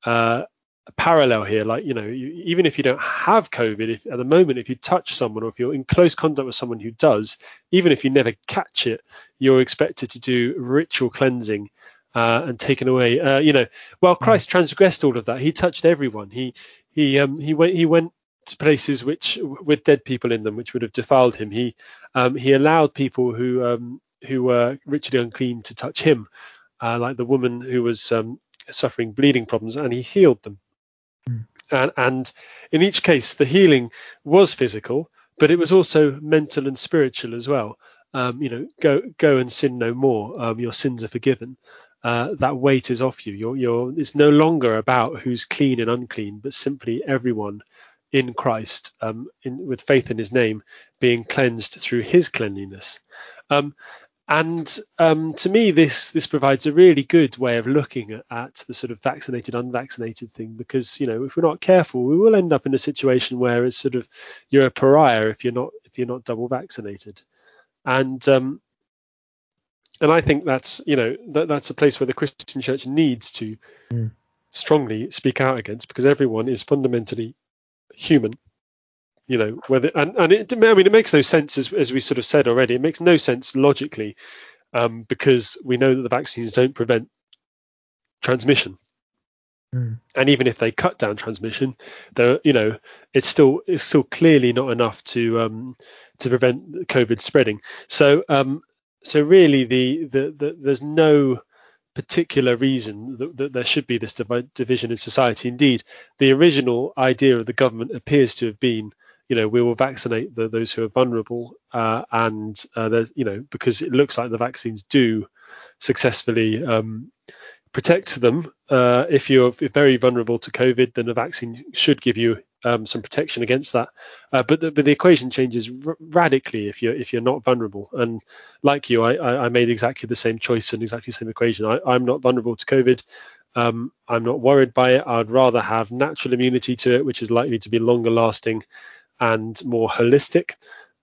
Uh, a parallel here, like, you know, you, even if you don't have COVID, if at the moment, if you touch someone or if you're in close contact with someone who does, even if you never catch it, you're expected to do ritual cleansing uh, and taken away. Uh, you know, well, Christ transgressed all of that. He touched everyone. He he um, he went he went to places which with dead people in them, which would have defiled him. He um, he allowed people who um, who were ritually unclean to touch him, uh, like the woman who was um, suffering bleeding problems, and he healed them. Mm. And, and in each case, the healing was physical, but it was also mental and spiritual as well. Um, you know, go go and sin no more. Um, your sins are forgiven. uh, that weight is off you. You're, you're, it's no longer about who's clean and unclean, but simply everyone in Christ, um, in, with faith in his name, being cleansed through his cleanliness. Um, and um, to me, this this provides a really good way of looking at, at the sort of vaccinated, unvaccinated thing, because, you know, if we're not careful, we will end up in a situation where it's sort of you're a pariah if you're not if you're not double vaccinated. And um, and I think that's, you know, that, that's a place where the Christian church needs to mm. strongly speak out against, because everyone is fundamentally human, you know, whether and, and it, I mean, it makes no sense, as, as we sort of said already, it makes no sense logically, um, because we know that the vaccines don't prevent transmission. Mm. And even if they cut down transmission, though, you know, it's still it's still clearly not enough to um, to prevent COVID spreading. So um, so really, the, the the there's no particular reason that, that there should be this div- division in society. Indeed, the original idea of the government appears to have been, you know, we will vaccinate the, those who are vulnerable, uh, and uh, there's, you know, because it looks like the vaccines do successfully Um, protect them. Uh, if you're very vulnerable to COVID, then a vaccine should give you um, some protection against that. Uh, but, the, but the equation changes r- radically if you're if you're not vulnerable. And like you, I, I, I made exactly the same choice and exactly the same equation. I, I'm not vulnerable to COVID. Um, I'm not worried by it. I'd rather have natural immunity to it, which is likely to be longer lasting and more holistic.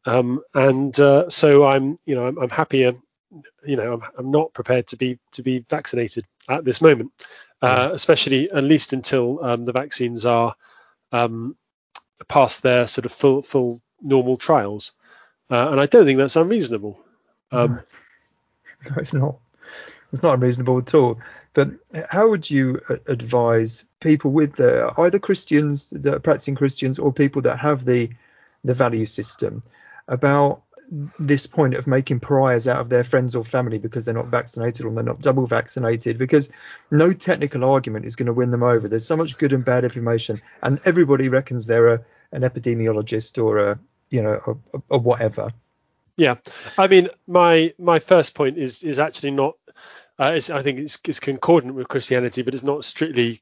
Um, and uh, so I'm, you know, I'm, I'm happier. You know, I'm, I'm not prepared to be to be vaccinated at this moment, uh, especially at least until um, the vaccines are um, past their sort of full full normal trials. Uh, and I don't think that's unreasonable. Um, no, it's not. It's not unreasonable at all. But how would you advise people with the, either Christians, the practicing Christians, or people that have the the value system about this point of making pariahs out of their friends or family because they're not vaccinated or they're not double vaccinated? Because no technical argument is going to win them over. There's so much good and bad information, and everybody reckons they're a, an epidemiologist or a, you know, a, a whatever. Yeah, I mean, my my first point is is actually not. Uh, it's, I think it's, it's concordant with Christianity, but it's not strictly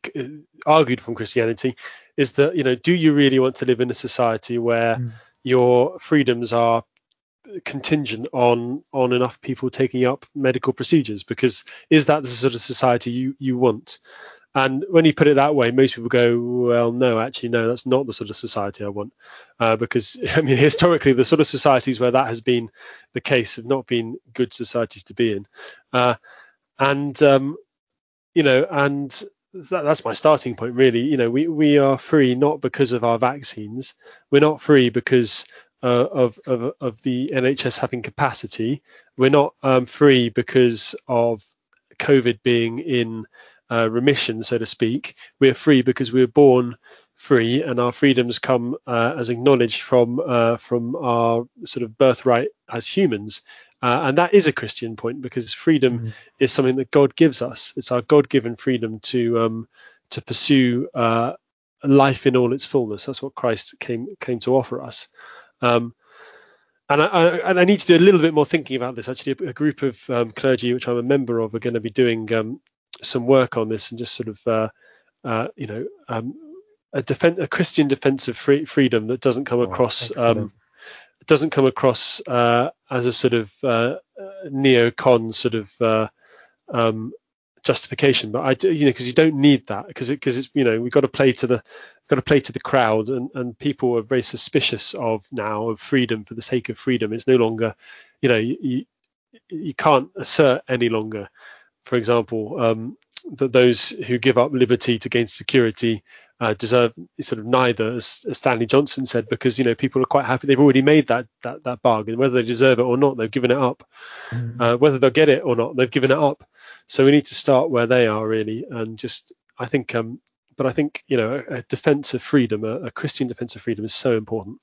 argued from Christianity. Is that, you know, do you really want to live in a society where mm. your freedoms are contingent on on enough people taking up medical procedures? Because is that the sort of society you you want? And when you put it that way, most people go, well, no, actually, no, that's not the sort of society I want, uh, because I mean, historically, the sort of societies where that has been the case have not been good societies to be in, uh, and um, you know, and that, that's my starting point, really. You know, we we are free not because of our vaccines. We're not free because Uh, of, of of the N H S having capacity. We're not um, free because of COVID being in uh, remission, so to speak. We're free because we were born free, and our freedoms come uh, as acknowledged from uh, from our sort of birthright as humans. Uh, and that is a Christian point, because freedom mm. is something that God gives us. It's our God-given freedom to um, to pursue uh, life in all its fullness. That's what Christ came came to offer us. Um, and I, I, and I need to do a little bit more thinking about this. Actually, a, a group of um, clergy, which I'm a member of, are going to be doing um, some work on this, and just sort of, uh, uh, you know, um, a, defen- a Christian defense of free- freedom that doesn't come oh, across um, doesn't come across uh, as a sort of uh, neocon sort of uh, um, justification. But I, do, you know, because you don't need that, because because it, it's, you know, we've got to play to the. got to play to the crowd, and, and people are very suspicious of now of freedom for the sake of freedom. It's no longer, you know, you you, you can't assert any longer, for example, um, that those who give up liberty to gain security uh, deserve sort of neither, as, as Stanley Johnson said, because, you know, people are quite happy. They've already made that that, that bargain. Whether they deserve it or not, they've given it up. Mm. Uh, whether they'll get it or not, they've given it up. So we need to start where they are, really, and just, I think, um, But I think, you know, a, a defence of freedom, a, a Christian defence of freedom, is so important.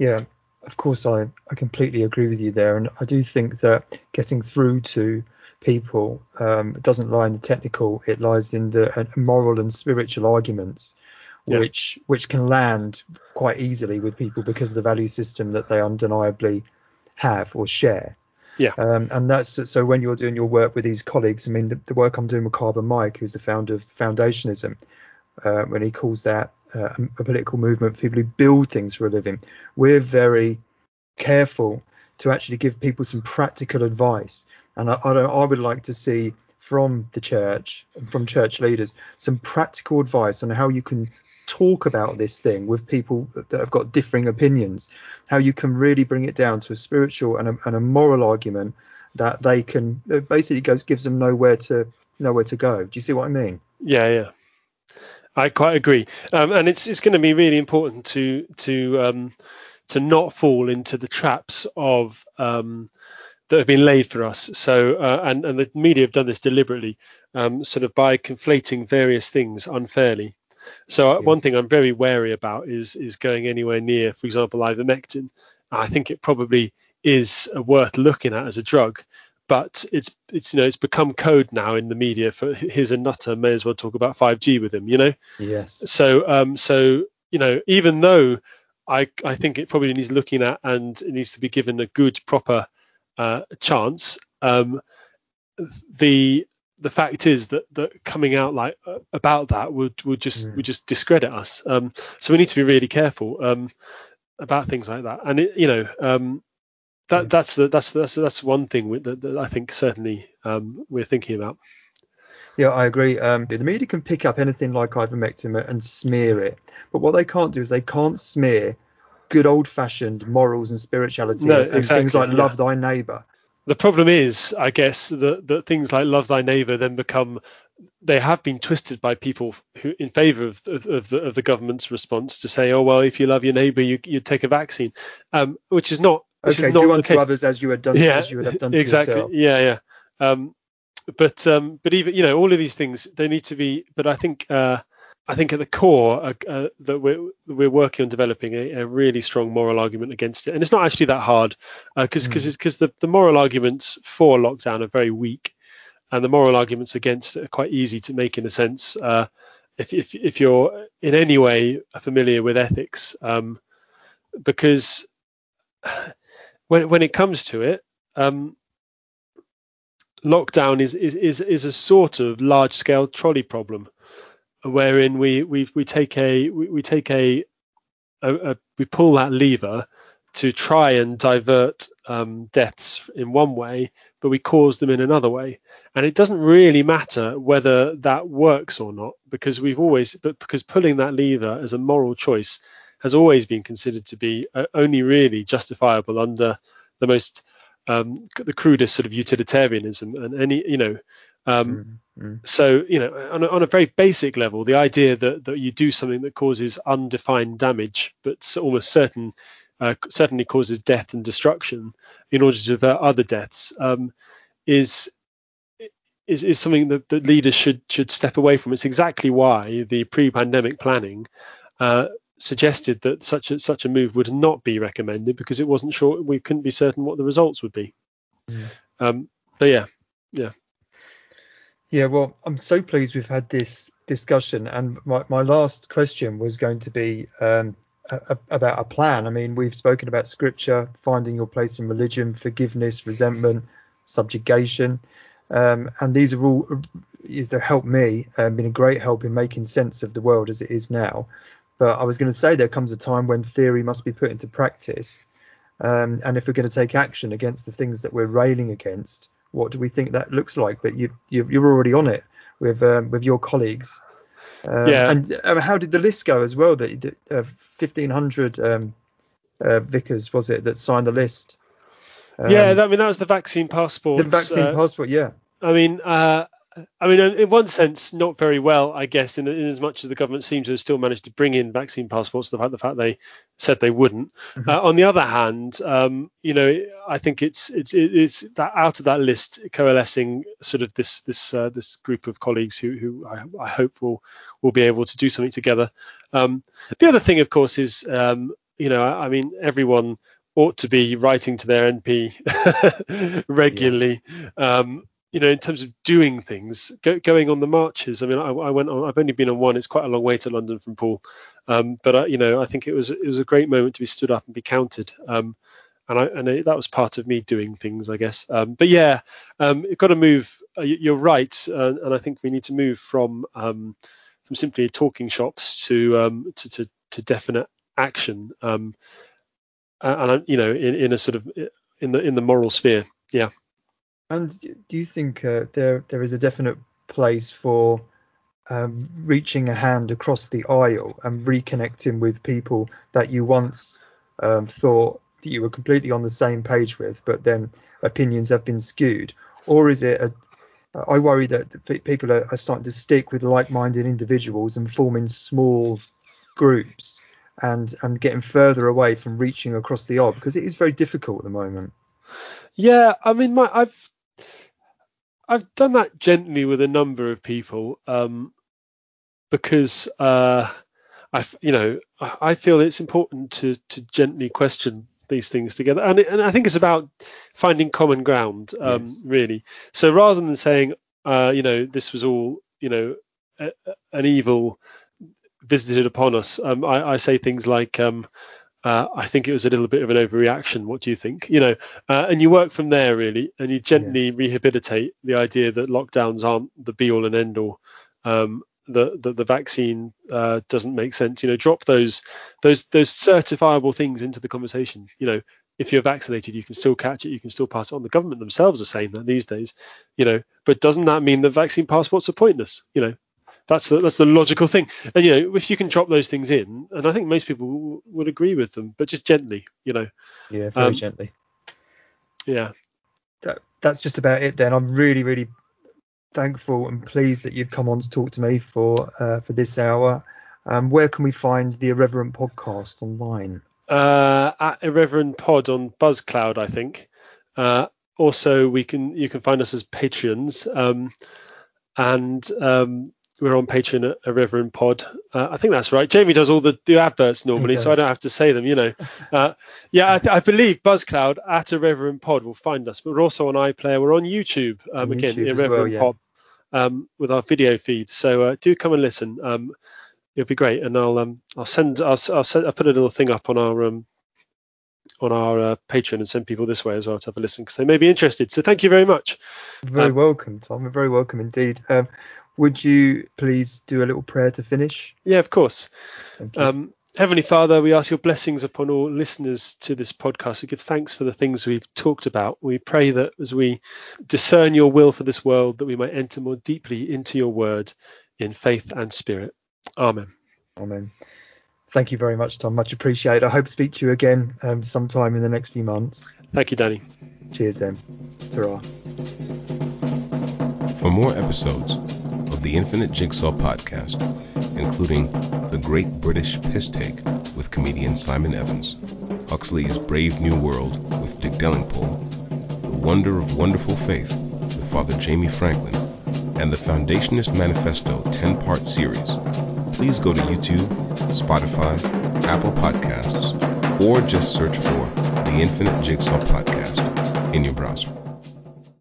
Yeah, of course, I, I completely agree with you there. And I do think that getting through to people um, doesn't lie in the technical. It lies in the moral and spiritual arguments, yeah. which which can land quite easily with people because of the value system that they undeniably have or share. Yeah. Um, and that's so when you're doing your work with these colleagues, I mean, the, the work I'm doing with Carbon Mike, who's the founder of Foundationism, uh, when he calls that uh, a political movement for people who build things for a living, we're very careful to actually give people some practical advice. And I, I, don't, I would like to see from the church, from church leaders, some practical advice on how you can talk about this thing with people that have got differing opinions, how you can really bring it down to a spiritual and a, and a moral argument that they can basically goes gives them nowhere to nowhere to go. Do you see what I mean? Yeah, yeah, I quite agree. Um, and it's it's going to be really important to to um, to not fall into the traps of um, that have been laid for us. So uh, and and the media have done this deliberately, um, sort of by conflating various things unfairly. So yeah. One thing I'm very wary about is is going anywhere near, for example, ivermectin. I think it probably is worth looking at as a drug, but it's it's you know it's become code now in the media for here's a nutter, may as well talk about five G with him, you know. Yes. So um so you know even though I I think it probably needs looking at and it needs to be given a good proper uh, chance. Um, the The fact is that, that coming out like uh, about that would would just mm. would just discredit us. Um, so we need to be really careful um, about things like that. And it, you know um, that mm. that's the, that's that's that's one thing with, that, that I think certainly um, we're thinking about. Yeah, I agree. Um, the media can pick up anything like ivermectin and smear it, but what they can't do is they can't smear good old-fashioned morals and spirituality no, and exactly, things like yeah. love thy neighbour. The problem is, I guess, that, that things like love thy neighbour then become, they have been twisted by people who in favour of, of, of, the, of the government's response to say, oh, well, if you love your neighbour, you you take a vaccine, um, which is not which okay, is not do unto others as you had done, yeah, as you would have done to exactly. yourself. Yeah, yeah. Um, but um, but even, you know, all of these things, they need to be. But I think uh, I think at the core uh, uh, that we're we're working on developing a, a really strong moral argument against it, and it's not actually that hard because uh, because mm. because the, the moral arguments for lockdown are very weak, and the moral arguments against it are quite easy to make in a sense. Uh, if if if you're in any way familiar with ethics, um, because when when it comes to it, um, lockdown is is is is a sort of large scale trolley problem. Wherein we we we take a we, we take a, a, a we pull that lever to try and divert um, deaths in one way, but we cause them in another way, and it doesn't really matter whether that works or not because we've always but because pulling that lever as a moral choice has always been considered to be only really justifiable under the most um, the crudest sort of utilitarianism and any you know. Um, mm-hmm. So, you know, on a, on a very basic level, the idea that, that you do something that causes undefined damage, but almost certain, uh, certainly causes death and destruction in order to avert other deaths, um, is, is is something that, that leaders should should step away from. It's exactly why the pre-pandemic planning uh, suggested that such a, such a move would not be recommended because it wasn't sure we couldn't be certain what the results would be. Yeah. Um, but yeah, yeah. Yeah, well, I'm so pleased we've had this discussion. And my, my last question was going to be um, a, a, about a plan. I mean, we've spoken about scripture, finding your place in religion, forgiveness, resentment, subjugation. Um, and these are all is to help me um, been a great help in making sense of the world as it is now. But I was going to say there comes a time when theory must be put into practice. Um, and if we're going to take action against the things that we're railing against, what do we think that looks like? But you, you you're already on it with um, with your colleagues. Um, yeah. And um, how did the list go as well? That uh, fifteen hundred um, uh, vicars was it that signed the list? Um, yeah, that, I mean that was the vaccine passport. The vaccine uh, passport, yeah. I mean, uh, I mean, in one sense, not very well, I guess, in, in as much as the government seems to have still managed to bring in vaccine passports, the fact the fact they said they wouldn't. Mm-hmm. Uh, on the other hand, um, you know, I think it's it's it's that out of that list coalescing sort of this this uh, this group of colleagues who who I, I hope will will be able to do something together. Um, the other thing, of course, is um, you know, I, I mean, everyone ought to be writing to their N P regularly. Yeah. Um, You know, in terms of doing things, go, going on the marches. I mean, I, I went on. I've only been on one. It's quite a long way to London from Poole, um, but I, you know, I think it was it was a great moment to be stood up and be counted. Um, And I, and it, that was part of me doing things, I guess. Um, but yeah, um, you've got to move. Uh, you're right, uh, and I think we need to move from um, from simply talking shops to um, to, to to definite action. Um, and I, you know, in, in a sort of in the in the moral sphere, yeah. And do you think uh, there there is a definite place for um, reaching a hand across the aisle and reconnecting with people that you once um, thought that you were completely on the same page with, but then opinions have been skewed? Or is it a, I worry that people are, are starting to stick with like-minded individuals and forming small groups and and getting further away from reaching across the aisle, because it is very difficult at the moment. Yeah, I mean, my, I've I've done that gently with a number of people, um, because uh, I, you know, I feel it's important to to gently question these things together, and, it, and I think it's about finding common ground, um, yes. really. So rather than saying, uh, you know, this was all, you know, a, a, an evil visited upon us, um, I, I say things like, um, uh, I think it was a little bit of an overreaction. What do you think? You know, uh, and you work from there really, and you gently yeah. rehabilitate the idea that lockdowns aren't the be all and end all. Um, that the, the vaccine uh, doesn't make sense. You know, drop those those those certifiable things into the conversation. You know, if you're vaccinated, you can still catch it, you can still pass it on. The government themselves are saying that these days, you know, but doesn't that mean that vaccine passports are pointless? You know, that's the, that's the logical thing. And, you know, if you can drop those things in, and I think most people w- would agree with them, but just gently, you know. Yeah, very um, gently. Yeah. That, that's just about it then. I'm really, really thankful and pleased that you've come on to talk to me for uh, for this hour. Um, where can we find the Irreverend Podcast online? Uh, at Irreverend Pod on Buzzcloud, I think. Uh, also, we can you can find us as Patreons, um, and um, we're on Patreon at Irreverend Pod. Uh, I think that's right. Jamie does all the, the adverts normally, so I don't have to say them. You know, uh, yeah, I, th- I believe Buzzcloud at Irreverend Pod will find us. But we're also on iPlayer. We're on YouTube. Um, on again, YouTube Irreverend well, yeah. Pod. Um, with our video feed, so uh, do come and listen. Um, it'll be great, and I'll um, I'll send I'll I'll, send, I'll put a little thing up on our um, on our uh, Patreon and send people this way as well to have a listen, because they may be interested. So thank you very much. Very um, welcome, Tom. You're very welcome indeed. Um, would you please do a little prayer to finish? Yeah, of course. Thank you. Um, Heavenly Father, we ask your blessings upon all listeners to this podcast. We give thanks for the things we've talked about. We pray that as we discern your will for this world, that we might enter more deeply into your word in faith and spirit. Amen. Amen. Thank you very much, Tom. Much appreciated. I hope to speak to you again um, sometime in the next few months. Thank you, Danny. Cheers then. Ta-ra. For more episodes of The Infinite Jigsaw Podcast, including The Great British Piss Take with comedian Simon Evans, Huxley's Brave New World with Dick Delingpole, The Wonder of Wonderful Faith with Father Jamie Franklin, and the Foundationist Manifesto ten-part series, please go to YouTube, Spotify, Apple Podcasts, or just search for The Infinite Jigsaw Podcast in your browser.